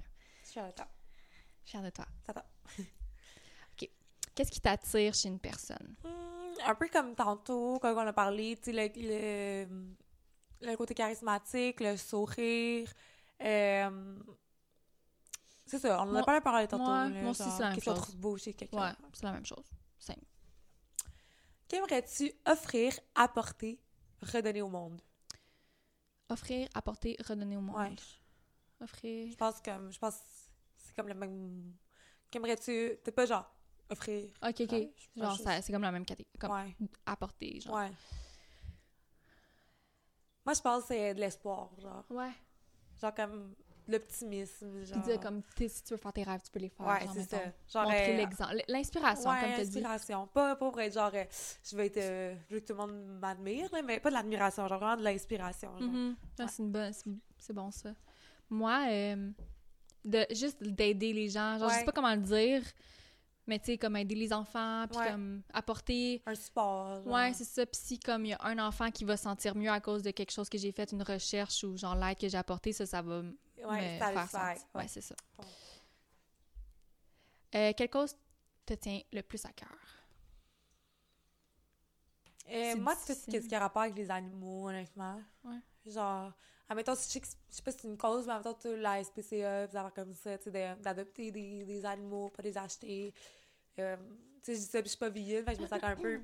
suis fière de toi. Ça va. OK. Qu'est-ce qui t'attire chez une personne? Un peu comme tantôt, quand on a parlé, tu sais, le côté charismatique, le sourire, C'est ça, on en a pas parlé tantôt. Ouais, moi aussi, c'est la même chose. Trop beau chez quelqu'un. Ouais, c'est la même chose. Simple. Qu'aimerais-tu offrir, apporter, redonner au monde? Offrir, apporter, redonner au monde. Ouais. Offrir... Je pense que c'est comme le même... Qu'aimerais-tu... T'es pas genre offrir... Ok, ok. Genre, ça, c'est comme la même catégorie. Comme ouais. Apporter, genre. Ouais. Moi, je pense que c'est de l'espoir, genre. Ouais. Genre comme... l'optimisme, genre. Puis dire comme, si tu veux faire tes rêves, tu peux les faire. Ouais, genre, c'est mettons, ça. Genre, montrer l'exemple. L'inspiration, ouais, comme tu as dit. L'inspiration. Pas pour être genre, je veux que tout le monde m'admire, là, mais pas de l'admiration, genre vraiment de l'inspiration. Genre. Mm-hmm. Ouais. C'est une bonne... C'est bon, ça. Moi, juste d'aider les gens, genre, ouais. Je sais pas comment le dire, mais tu sais, comme aider les enfants, puis ouais. Comme apporter... Un support. Genre. Ouais, c'est ça. Puis si, comme, il y a un enfant qui va se sentir mieux à cause de quelque chose que j'ai fait, une recherche ou genre l'aide que j'ai apporté, ça va... Ouais, satisfaire. Ouais, c'est ça. Bon. Quelle cause te tient le plus à cœur? Moi, tout ce qui a rapport avec les animaux, honnêtement. Ouais. Genre, admettons, je sais pas si c'est une cause, mais admettons, la SPCA, puis d'avoir comme ça, tu sais, d'adopter des animaux, pas les acheter. Tu sais, je dis ça, puis je suis pas vieille, fait que je me sens un peu...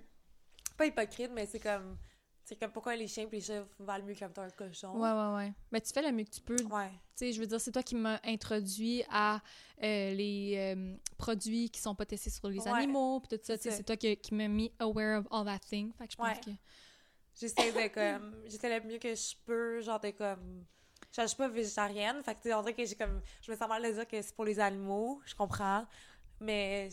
Pas hypocrite, mais c'est comme... C'est comme pourquoi les chiens et les chats valent mieux comme un cochon. Ouais, ouais, ouais. Mais tu fais le mieux que tu peux. Ouais. Tu sais, je veux dire, c'est toi qui m'as introduit à les produits qui sont pas testés sur les ouais. animaux, puis tout ça. C'est toi qui m'as mis aware of all that thing. Fait que je pense ouais. que... J'essaie de comme... J'essaie le mieux que je peux, genre de comme... Je suis pas végétarienne, fait que tu sais, on dirait que j'ai comme... Je me sens mal de dire que c'est pour les animaux, je comprends, mais...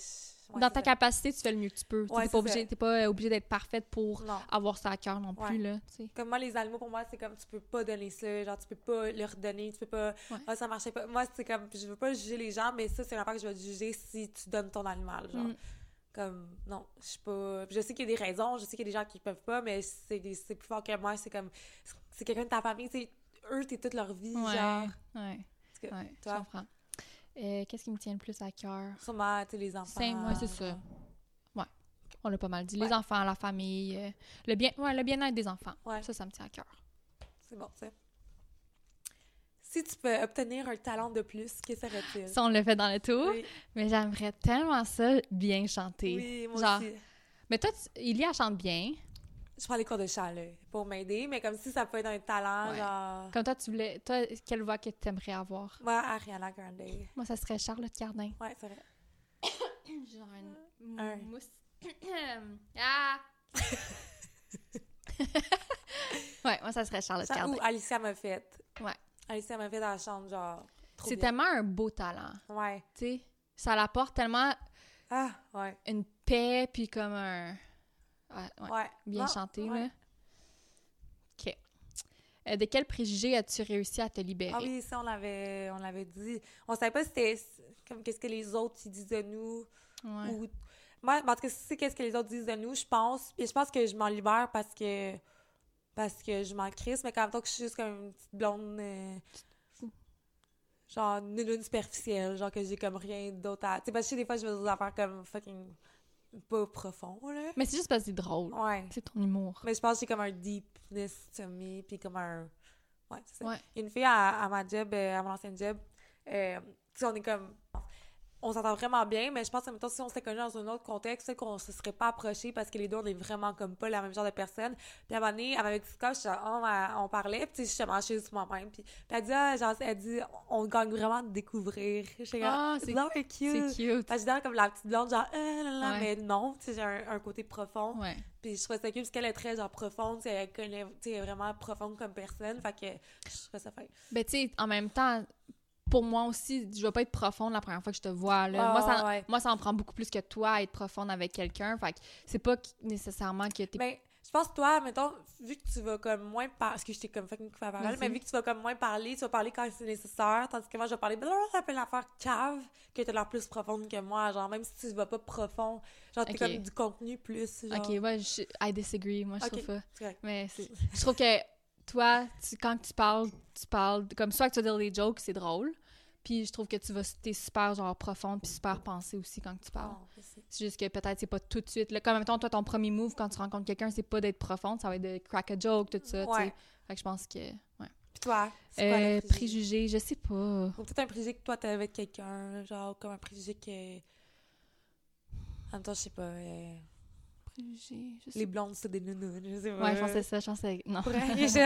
Ouais, dans ta capacité, tu fais le mieux que tu peux. Ouais, t'es pas obligée d'être parfaite pour avoir ça à cœur non plus. Ouais. Là, t'sais. Comme moi, les animaux, pour moi, c'est comme tu peux pas donner ça. Genre, tu peux pas leur donner. Tu peux pas. Ouais. Ah, ça marchait pas. Moi, c'est comme. Je veux pas juger les gens, mais ça, c'est l'affaire que je vais juger si tu donnes ton animal. Genre. Comme. Non, je suis pas. Je sais qu'il y a des raisons. Je sais qu'il y a des gens qui peuvent pas, mais c'est plus fort que moi. C'est comme. C'est quelqu'un de ta famille. C'est eux, t'es toute leur vie. Ouais. Genre. Ouais. Que, ouais. Toi, je comprends. Qu'est-ce qui me tient le plus à cœur? Sûrement, tu sais, les enfants. Ouais, c'est ça. Ouais, on l'a pas mal dit. Les enfants, la famille, le bien-être des enfants. Ouais. Ça me tient à cœur. C'est bon, ça. Si tu peux obtenir un talent de plus, qu'est-ce que serait-il? Ça, on le fait dans le tour. Oui. Mais j'aimerais tellement ça bien chanter. Oui, moi genre, aussi. Mais toi, Elia chante bien. Je prends les cours de chant, là, pour m'aider, mais comme si ça peut être un talent, ouais. genre... Comme toi, tu voulais... Toi, quelle voix que t'aimerais avoir? Moi, Ariana Grande. Moi, ça serait Charlotte Cardin. Ouais, c'est vrai. Genre un mousse... ah! Ouais, moi, ça serait Charlotte Cardin. Ou Alicia Muffet. Ouais. Alicia Muffet, elle chante, genre... Trop c'est bien. Tellement un beau talent. Ouais. Tu sais, ça l'apporte tellement... Ah, ouais. Une paix, puis comme un... Ouais, ouais. Bien chanté, ouais. Là. OK. De quel préjugé as-tu réussi à te libérer? Ah oui, ça, on l'avait dit. On savait pas si c'était comme qu'est-ce que les autres ils disent de nous. Ouais. Ou... Moi, en tout cas, si c'est qu'est-ce que les autres disent de nous, je pense. Et je pense que je m'en libère parce que je m'en crisse, mais quand même temps que je suis juste comme une petite blonde... genre, une superficielle, genre que j'ai comme rien d'autre à... Tu sais, parce que des fois, je fais des affaires comme fucking... pas profond, là. Mais c'est juste parce que c'est drôle. Ouais. C'est ton humour. Mais je pense que c'est comme un deepness to me, puis comme un... Ouais, c'est ça. Ouais. Une fille à ma job, à mon ancienne job, tu sais, on est comme... On s'entend vraiment bien, mais je pense que, en même temps, si on s'était connus dans un autre contexte, c'est qu'on se serait pas approchés parce que les deux, on est vraiment comme pas la même genre de personne. Puis à un moment donné, elle m'avait dit ça, on parlait, puis tu sais, je suis mangée sur moi-même. Puis elle dit, on gagne vraiment de découvrir. J'étais comme, c'est cute. C'est cute. Fait que j'étais comme la petite blonde, genre, ouais. Mais non, tu sais, j'ai un côté profond. Ouais. Puis je trouvais ça cute parce qu'elle est très, genre, profonde, tu sais, elle connaît, tu sais, elle est vraiment profonde comme personne. Fait que je trouvais ça fin. Ben, tu sais, en même temps, pour moi aussi, je vais pas être profonde la première fois que je te vois. Là. Oh, moi, ça en prend beaucoup plus que toi à être profonde avec quelqu'un. Fait que c'est pas nécessairement que t'es... Mais je pense que toi, mettons, vu que tu vas comme moins parler... Parce que j'étais comme fucking coupe à parole, mais vu que tu vas comme moins parler, tu vas parler quand c'est nécessaire, tandis que moi, je vais parler un peu l'affaire cave, que t'as l'air plus profonde que moi. Genre, même si tu vas pas profond, genre, t'es comme du contenu plus, genre... OK, ouais, I disagree, moi, je trouve pas. Mais je trouve que... Toi, quand tu parles comme soit que tu vas dire des jokes, c'est drôle. Puis je trouve que t'es super genre profonde puis super pensée aussi quand tu parles. Oh, c'est juste que peut-être c'est pas tout de suite. Là, comme en même temps, toi, ton premier move quand tu rencontres quelqu'un, c'est pas d'être profonde, ça va être de crack a joke, tout ça. Ouais. Fait que je pense que... Ouais. Puis toi? C'est quoi, le préjugé? Je sais pas. Ou peut-être un préjugé que toi, t'avais avec quelqu'un, genre comme un préjugé que... En même temps, je sais pas. Préjugé, je sais. Les blondes, c'est des nounous, je sais pas. Ouais, je pensais ça, je pensais... Non. Je sais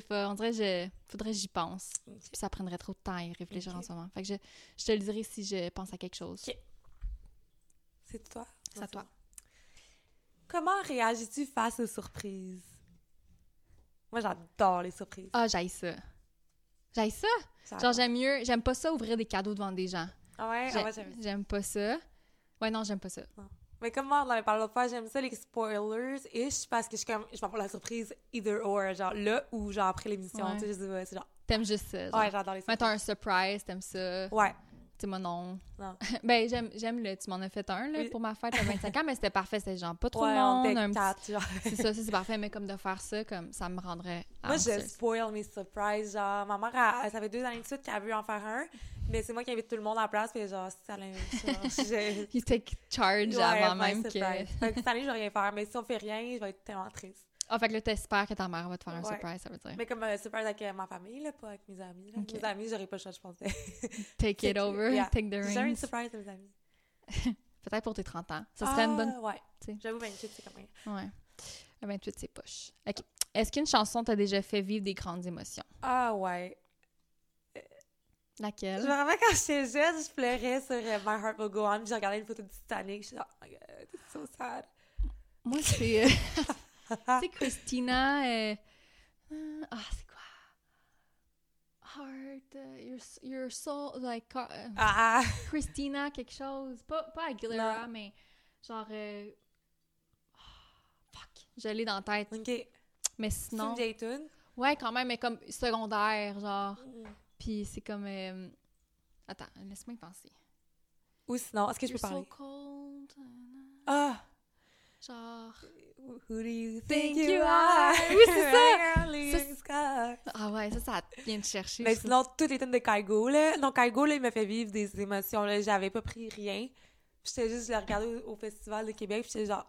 pas, on dirait que faudrait que j'y pense. Okay. Puis ça prendrait trop de temps à y réfléchir en ce moment. Fait que je te le dirai si je pense à quelque chose. OK. C'est toi? C'est à toi. Comment réagis-tu face aux surprises? Moi, j'adore les surprises. Ah, j'haïs ça. J'haïs ça? Genre, j'aime mieux... J'aime pas ça, ouvrir des cadeaux devant des gens. Ah ouais? Ah ouais, j'aime ça. J'aime pas ça. Ouais, non, j'aime pas ça. Non. Mais comme moi, on avait parlé l'autre fois, j'aime ça, les spoilers-ish, parce que je suis comme... Je m'en fous la surprise either or, genre là ou genre après l'émission, ouais. Tu sais, je sais pas, c'est genre... T'aimes juste ça, genre. Ouais, j'adore les surprises. Mais t'as un surprise, t'aimes ça. Ouais. Tu sais, moi, non. Ben, j'aime le... Tu m'en as fait un, là, oui. Pour ma fête, le 25 ans, mais c'était parfait, c'était genre pas trop long. Ouais, on petit... C'est ça, c'est parfait, mais comme de faire ça, comme ça me rendrait... Moi, je spoil mes surprises, genre, ma mère, elle, ça fait 2 années de suite qu'elle a voulu en faire un, mais c'est moi qui invite tout le monde à la place, puis genre, ça l'invite. Il take charge avant même que... Fait que cette année, je vais rien faire, mais si on fait rien, je vais être tellement triste. Ah, fait que là, t'espères que ta mère va te faire un surprise, ça veut dire. Mais comme un surprise avec ma famille, là, pas avec mes amis. Là. Okay. Mes amis, j'aurais pas le choix, je pensais. Take it over, yeah. Take the rings. J'aurais une surprise à mes amis. Peut-être pour tes 30 ans. Ça serait une bonne... ouais. T'sais. J'avoue, 28, c'est quand même... Ouais. 28, c'est poche. OK. Est-ce qu'une chanson t'a déjà fait vivre des grandes émotions? Ah, ouais. Laquelle? Je me rappelle quand j'étais jeune, je pleurais sur My Heart Will Go On, puis j'ai regardé une photo de Titanic, je suis genre, oh my God, it's so sad. Moi, c'est... c'est Christina c'est quoi? Heart, your soul, like... Christina quelque chose. Pas Aguilera, non. Mais genre... fuck, je l'ai dans la tête. OK. Mais sinon... C'est une J-tune? Ouais, quand même, mais comme secondaire, genre. Mm. Puis c'est comme... Attends, laisse-moi y penser. Ou sinon, est-ce que je peux parler? So cold. Ah! Genre... Who do you think you are? Oui, c'est ça! Ah ouais, ça vient de chercher. Mais sinon, toutes les tunes de Kaigo, là. Non, Kaigo, là, il m'a fait vivre des émotions, là. J'avais pas pris rien. Puis j'étais juste, je l'ai regardé au Festival de Québec, puis j'étais genre...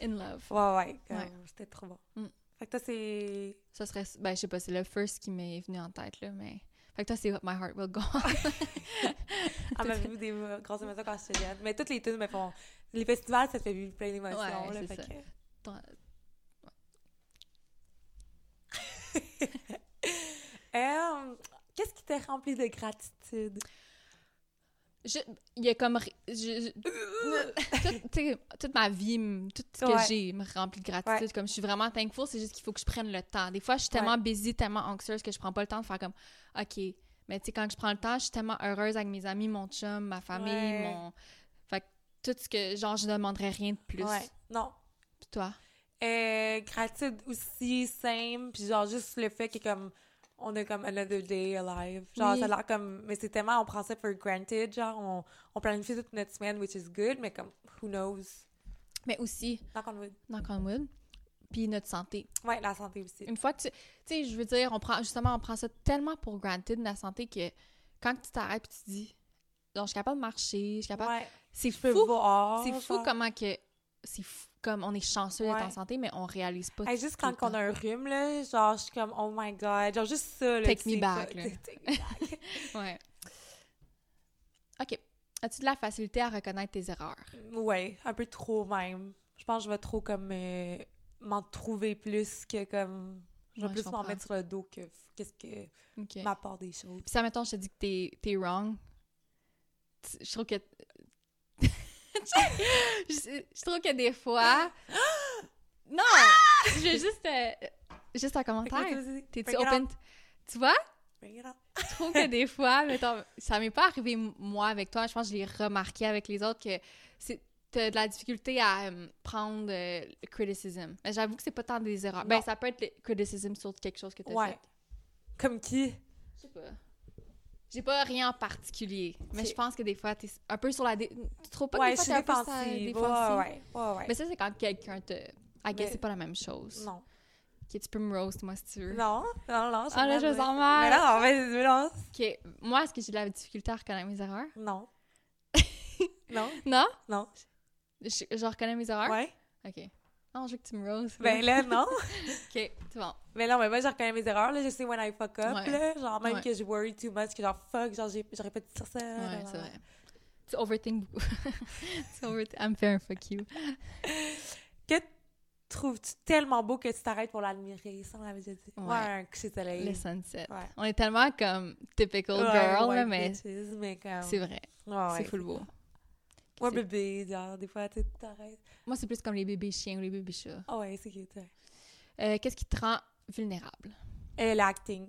In love. Ouais. C'était trop bon. Mm. Fait que toi, c'est... Ça serait... Ben, je sais pas, c'est le first qui m'est venu en tête, là, mais... Fait que toi, c'est My Heart Will Go On. Elle m'a vu des grosses émotions quand j'étais jeune. Mais toutes les tunes me font... Les festivals, ça te fait vivre plein d'émotions, ouais, là, c'est fait ça. Qu'est-ce qui t'a rempli de gratitude? Il y a comme... toute ma vie, tout ce que j'ai me remplit de gratitude. Ouais. Comme je suis vraiment thankful, c'est juste qu'il faut que je prenne le temps. Des fois, je suis tellement busy, tellement anxieuse que je prends pas le temps de faire comme... OK, mais tu sais, quand je prends le temps, je suis tellement heureuse avec mes amis, mon chum, ma famille, mon... Fait que tout ce que... Genre, je ne demanderais rien de plus. Ouais, non. Puis toi? Gratitude aussi, same, puis genre juste le fait que comme on a comme another day alive, genre ça a l'air comme, mais c'est tellement, on prend ça for granted, genre on planifie toute notre semaine, which is good, mais comme who knows, mais aussi knock on wood puis notre santé, la santé aussi, une fois que tu sais, je veux dire, on prend ça tellement pour granted, la santé, que quand tu t'arrêtes puis tu dis genre je suis capable de marcher, je suis capable c'est fou, comme on est chanceux d'être en santé, mais on réalise pas. Juste quand on a un rhume, là, genre, je suis comme, oh my God, genre, juste ça, là. Take me back, là. Take me back. Ouais. OK. As-tu de la facilité à reconnaître tes erreurs? Ouais, un peu trop même. Je pense que je vais trop, comme, m'en trouver plus que, comme... Je vais plus m'en mettre sur le dos que qu'est-ce que m'apporte des choses. Puis ça, mettons, je te dis que t'es wrong. Je trouve que... je trouve que des fois... Non! Je veux juste un commentaire. T'es-tu open? Tu vois? Je trouve que des fois, mettons, ça m'est pas arrivé moi avec toi, je pense que je l'ai remarqué avec les autres, que t'as de la difficulté à prendre le criticism. Mais j'avoue que c'est pas tant des erreurs. Non. Ben, ça peut être le criticism sur quelque chose que t'as fait. Comme qui? Je sais pas. J'ai pas rien en particulier, mais je pense que des fois, t'es un peu sur la... Tu trouves pas que des fois, t'es un peu sur la défensive? Ouais. Mais ça, c'est quand quelqu'un te... c'est pas la même chose. Non. OK, tu peux me roast, moi, si tu veux. Non. Ah là, je me sens mal. Mais non. OK, moi, est-ce que j'ai de la difficulté à reconnaître mes erreurs? Non. Non? Non. Je reconnais mes erreurs? Ouais. OK. Oh, je veux que tu me roses. Ben là, non. OK, c'est bon. Mais non, mais moi, je reconnais mes erreurs. Là. Je sais when I fuck up. Ouais. Là, genre, même que je worry too much, que genre, fuck, genre, j'aurais pas dû dire ça. Ouais, c'est vrai. Tu overthink beaucoup. I'm fair, fuck you. Que trouves-tu tellement beau que tu t'arrêtes pour l'admirer? Ça, on l'avait déjà dit. Ouais, un coucher de soleil. Le sunset. Ouais. On est tellement comme typical girl, là, mais... Bitches, mais comme... C'est vrai. Ouais, c'est full beau. Ouais, bébé, genre, des fois, tu t'arrêtes. Moi, c'est plus comme les bébés chiens ou les bébés chats. Ah ouais, c'est cute. Qu'est-ce qui te rend vulnérable? L'acting.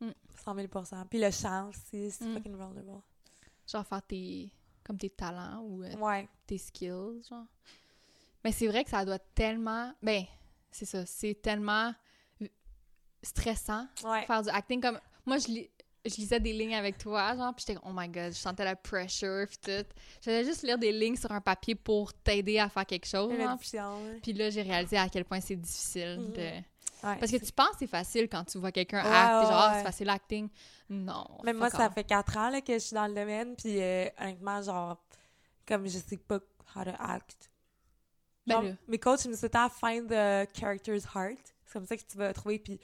100 000%. Puis le chant aussi, c'est fucking vulnerable. Genre faire tes talents ou tes skills, genre. Mais c'est vrai que ça doit tellement... Ben, c'est ça, c'est tellement stressant faire du acting. Comme, moi, je lisais des lignes avec toi, genre, pis j'étais comme « Oh my God », je sentais la pressure, pis tout. J'allais juste lire des lignes sur un papier pour t'aider à faire quelque chose, genre. Pis là, j'ai réalisé à quel point c'est difficile de... Ouais, parce que tu penses que c'est facile quand tu vois quelqu'un acter, genre, c'est facile l'acting. Non. Même moi, ça fait 4 ans là, que je suis dans le domaine, puis honnêtement, genre, comme je sais pas how to act. Genre, ben là. Mes coachs, ils me souhaitaient « Find the character's heart ». C'est comme ça que tu vas trouver, puis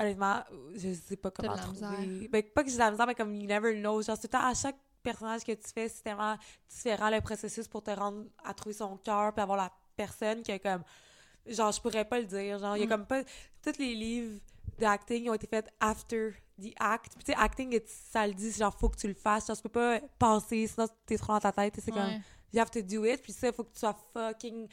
honnêtement, je sais pas comment trouver. Ben, pas que j'ai de la misère, mais comme « you never know ». Genre, c'est tout le temps, à chaque personnage que tu fais, c'est tellement différent le processus pour te rendre à trouver son cœur, puis avoir la personne qui est comme... Genre, je pourrais pas le dire. Genre, il y a comme pas... Tous les livres d'acting ont été faits after the act. Puis tu sais, acting, ça le dit, c'est genre, faut que tu le fasses. Genre, tu peux pas penser, sinon t'es trop dans ta tête. C'est comme, you have to do it. Puis ça, faut que tu sois fucking,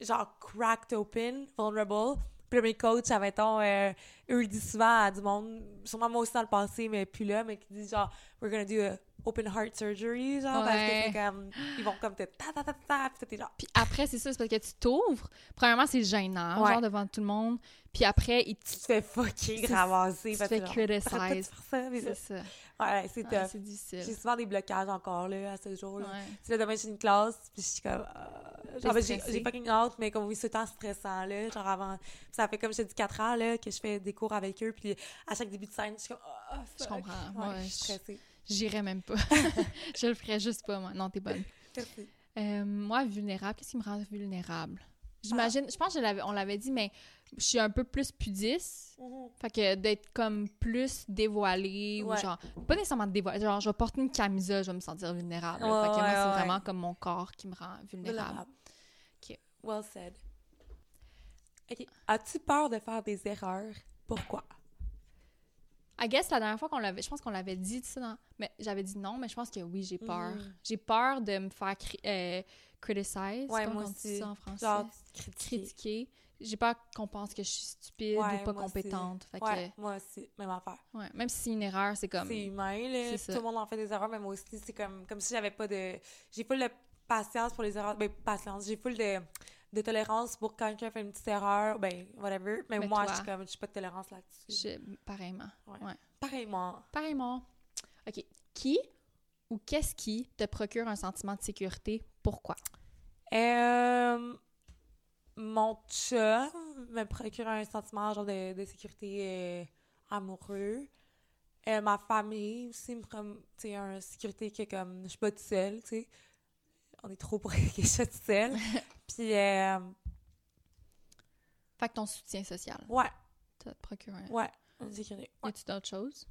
genre, cracked open, vulnerable. Puis mes coachs, admettons, eux, ils disent souvent à du monde, sûrement moi aussi dans le passé, mais plus là, mais qui disent genre, we're gonna do a open heart surgery, genre, parce que c'est comme, ils vont comme ta, pis t'es genre... Puis après, c'est ça, c'est parce que tu t'ouvres, premièrement, c'est gênant, genre, devant tout le monde, puis après, tu te fais fucking ramasser, parce que tu te fais criticize. C'est ça. Ouais, c'est tough. C'est difficile. J'ai souvent des blocages encore, là, à ce jour. Ouais. Tu sais, demain, j'ai une classe, puis je suis comme... en fait, j'ai fucking hâte, mais comme, oui, c'est tout le temps stressant, là, genre, avant... ça fait, comme je te dis, 4 ans, là, que je fais des cours avec eux, puis à chaque début de scène, je suis comme... je comprends. Ouais, je suis stressée. J'irais même pas. Je le ferais juste pas, moi. Non, t'es bonne. Merci. Moi, vulnérable, qu'est-ce qui me rend vulnérable? J'imagine, je pense qu'on l'avait dit, mais je suis un peu plus pudice. Fait que d'être comme plus dévoilée ou genre, pas nécessairement dévoilée, genre je vais porter une camisole, je vais me sentir vulnérable. Fait que moi, c'est vraiment comme mon corps qui me rend vulnérable. OK. Well said. OK. As-tu peur de faire des erreurs? Pourquoi? I guess la dernière fois qu'on l'avait, je pense qu'on l'avait dit, tu sais, mais j'avais dit non, mais je pense que oui, j'ai peur. J'ai peur de me faire criticize, comme on dit ça en français. Genre, critiquer. J'ai peur qu'on pense que je suis stupide ou pas compétente. Fait que... moi aussi, même affaire. Ouais, même si c'est une erreur, c'est comme... C'est humain, là. Tout le monde en fait des erreurs, mais moi aussi, c'est comme si j'avais pas de... J'ai full de patience pour les erreurs. Ben, patience, j'ai full de tolérance pour quand quelqu'un fait une petite erreur, ben, whatever. Mais moi, toi, je suis pas de tolérance là-dessus. Pareillement. Ouais. Pareillement. OK. Qui ou qu'est-ce qui te procure un sentiment de sécurité? Pourquoi? Mon chat me procure un sentiment genre de sécurité amoureux. Ma famille aussi me procure une sécurité que comme je suis pas toute seule, tu sais. On est trop pour quelque chose de seul. Puis... Fait que ton soutien social. Ouais. Tu te procures un... Ouais. Y'a-tu d'autres choses?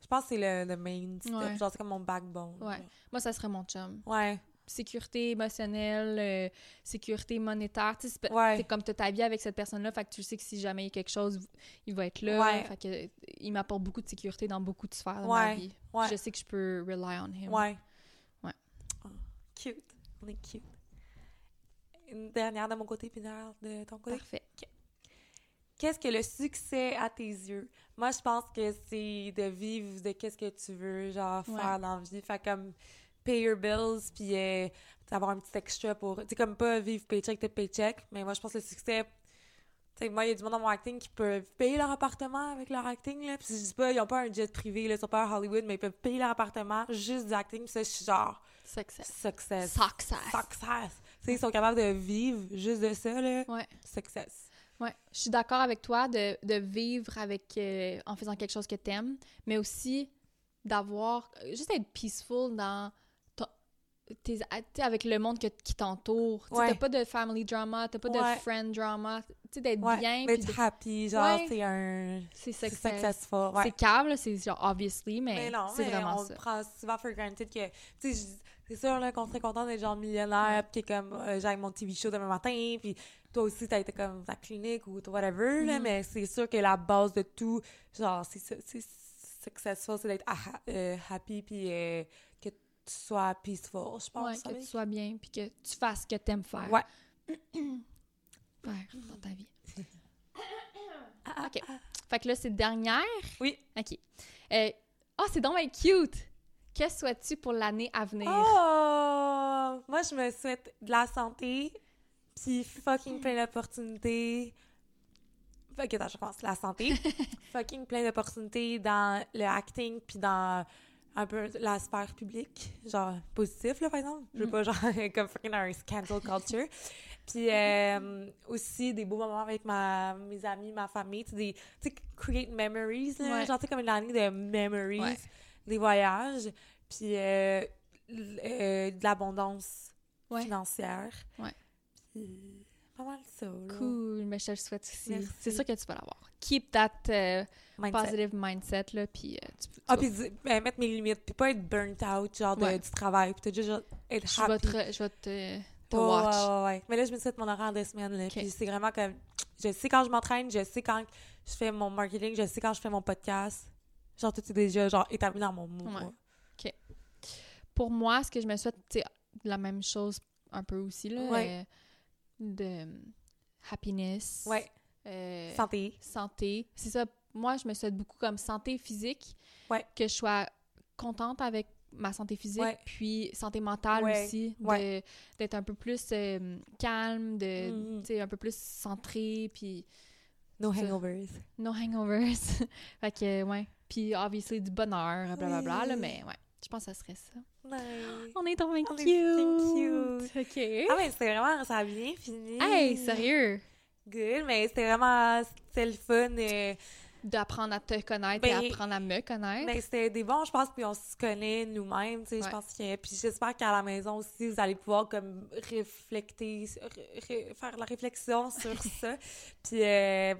Je pense que c'est le main stuff. Genre, c'est comme mon backbone. Ouais. Là. Moi, ça serait mon chum. Ouais. Sécurité émotionnelle, sécurité monétaire. Tu sais, c'est comme t'as ta vie avec cette personne-là. Fait que tu sais que si jamais il y a quelque chose, il va être là. Ouais. Fait que il m'apporte beaucoup de sécurité dans beaucoup de sphères de ma vie. Ouais. Je sais que je peux rely on him. Ouais. Cute. On est cute. Une dernière de mon côté, puis une dernière de ton côté. Parfait. Okay. Qu'est-ce que le succès à tes yeux? Moi, je pense que c'est de vivre de qu'est-ce que tu veux, genre, faire dans la vie. Fait comme pay your bills, puis avoir un petit extra pour... Tu sais, comme pas vivre paycheck to paycheck, mais moi, je pense que le succès... Tu sais, moi, il y a du monde dans mon acting qui peuvent payer leur appartement avec leur acting, là. Puis je dis pas, ils ont pas un jet privé, là, ils sont pas à Hollywood, mais ils peuvent payer leur appartement juste du acting, puis ça, je suis genre... Success. Tu sais, ils sont capables de vivre juste de ça, là. Ouais. Success. Ouais. Je suis d'accord avec toi de vivre avec en faisant quelque chose que t'aimes, mais aussi d'avoir... Juste être peaceful dans t'es avec le monde qui t'entoure. Ouais. T'as pas de family drama, t'as pas de friend drama. Tu sais, d'être bien. D'être happy, genre, c'est un... C'est successful. Ouais. C'est câble, c'est genre obviously, mais non, c'est vraiment on ça. On prend souvent for granted que... Tu sais, c'est sûr là, qu'on serait content d'être genre millionnaire, pis que comme j'ai avec mon TV show demain matin, puis toi aussi, t'as été comme ta clinique ou whatever, là, mais c'est sûr que la base de tout, genre, c'est successful, c'est d'être happy, puis que tu sois peaceful, je pense. Ouais, que tu sois bien, puis que tu fasses ce que t'aimes faire. Ouais. Dans ta vie. OK. Fait que là, c'est dernière? Oui. OK. C'est donc bien cute! Que souhaites-tu pour l'année à venir? Oh! Moi, je me souhaite de la santé, puis fucking plein d'opportunités. Fuck it, je pense, la santé. Fucking plein d'opportunités dans le acting, puis dans un peu la sphère publique, genre positif, là, par exemple. Je veux pas, genre, comme fucking un scandal culture. Puis aussi des beaux moments avec mes amis, ma famille, tu sais, create memories, là, genre, tu sais, comme une année de memories. Ouais. Des voyages, puis de l'abondance financière. Ouais. Puis pas mal ça, là. Cool, mais je te le souhaite aussi. Merci. C'est sûr que tu vas l'avoir. Keep that positive mindset, là, puis mettre mes limites, puis pas être burnt out, genre, du travail, puis juste être happy. Je vais te watch. Ouais. Mais là, je me souhaite mon horaire de semaine, là, puis c'est vraiment comme... Je sais quand je m'entraîne, je sais quand je fais mon marketing, je sais quand je fais mon podcast. Genre, tout est déjà établi dans mon mood. Ouais. OK. Pour moi, ce que je me souhaite, c'est la même chose un peu aussi, là. Ouais. De happiness. Ouais. Santé. C'est ça. Moi, je me souhaite beaucoup comme santé physique. Ouais. Que je sois contente avec ma santé physique. Ouais. Puis santé mentale aussi. Ouais. D'être un peu plus calme, tu sais, un peu plus centrée. Puis... No hangovers. Fait que, Puis, obviously, du bonheur, blablabla, là, mais je pense que ça serait ça. Nice. On est trop cute! OK. Ah, mais c'était vraiment... Ça a bien fini. Hey, sérieux! Good, mais c'était vraiment... C'était le fun. D'apprendre à te connaître et apprendre à me connaître. Ben, c'était des bons, je pense, puis on se connaît nous-mêmes, tu sais, je pense que... Puis j'espère qu'à la maison aussi, vous allez pouvoir, comme, réfléchir, faire la réflexion sur ça. Puis,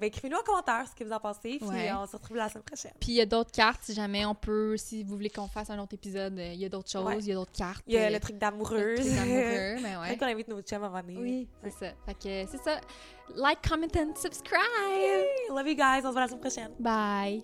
écrivez-nous en commentaire ce que vous en pensez, puis on se retrouve la semaine prochaine. Puis il y a d'autres cartes, si jamais on peut, si vous voulez qu'on fasse un autre épisode, il y a d'autres choses, il y a d'autres cartes. Il y a le truc d'amoureuse. Le truc d'amoureux, mais peut-être qu'on invite nos chums à venir. Oui, c'est ça. Fait que, c'est ça. Like, comment and subscribe! Yay! Love you guys, on se voit la semaine prochaine. Bye.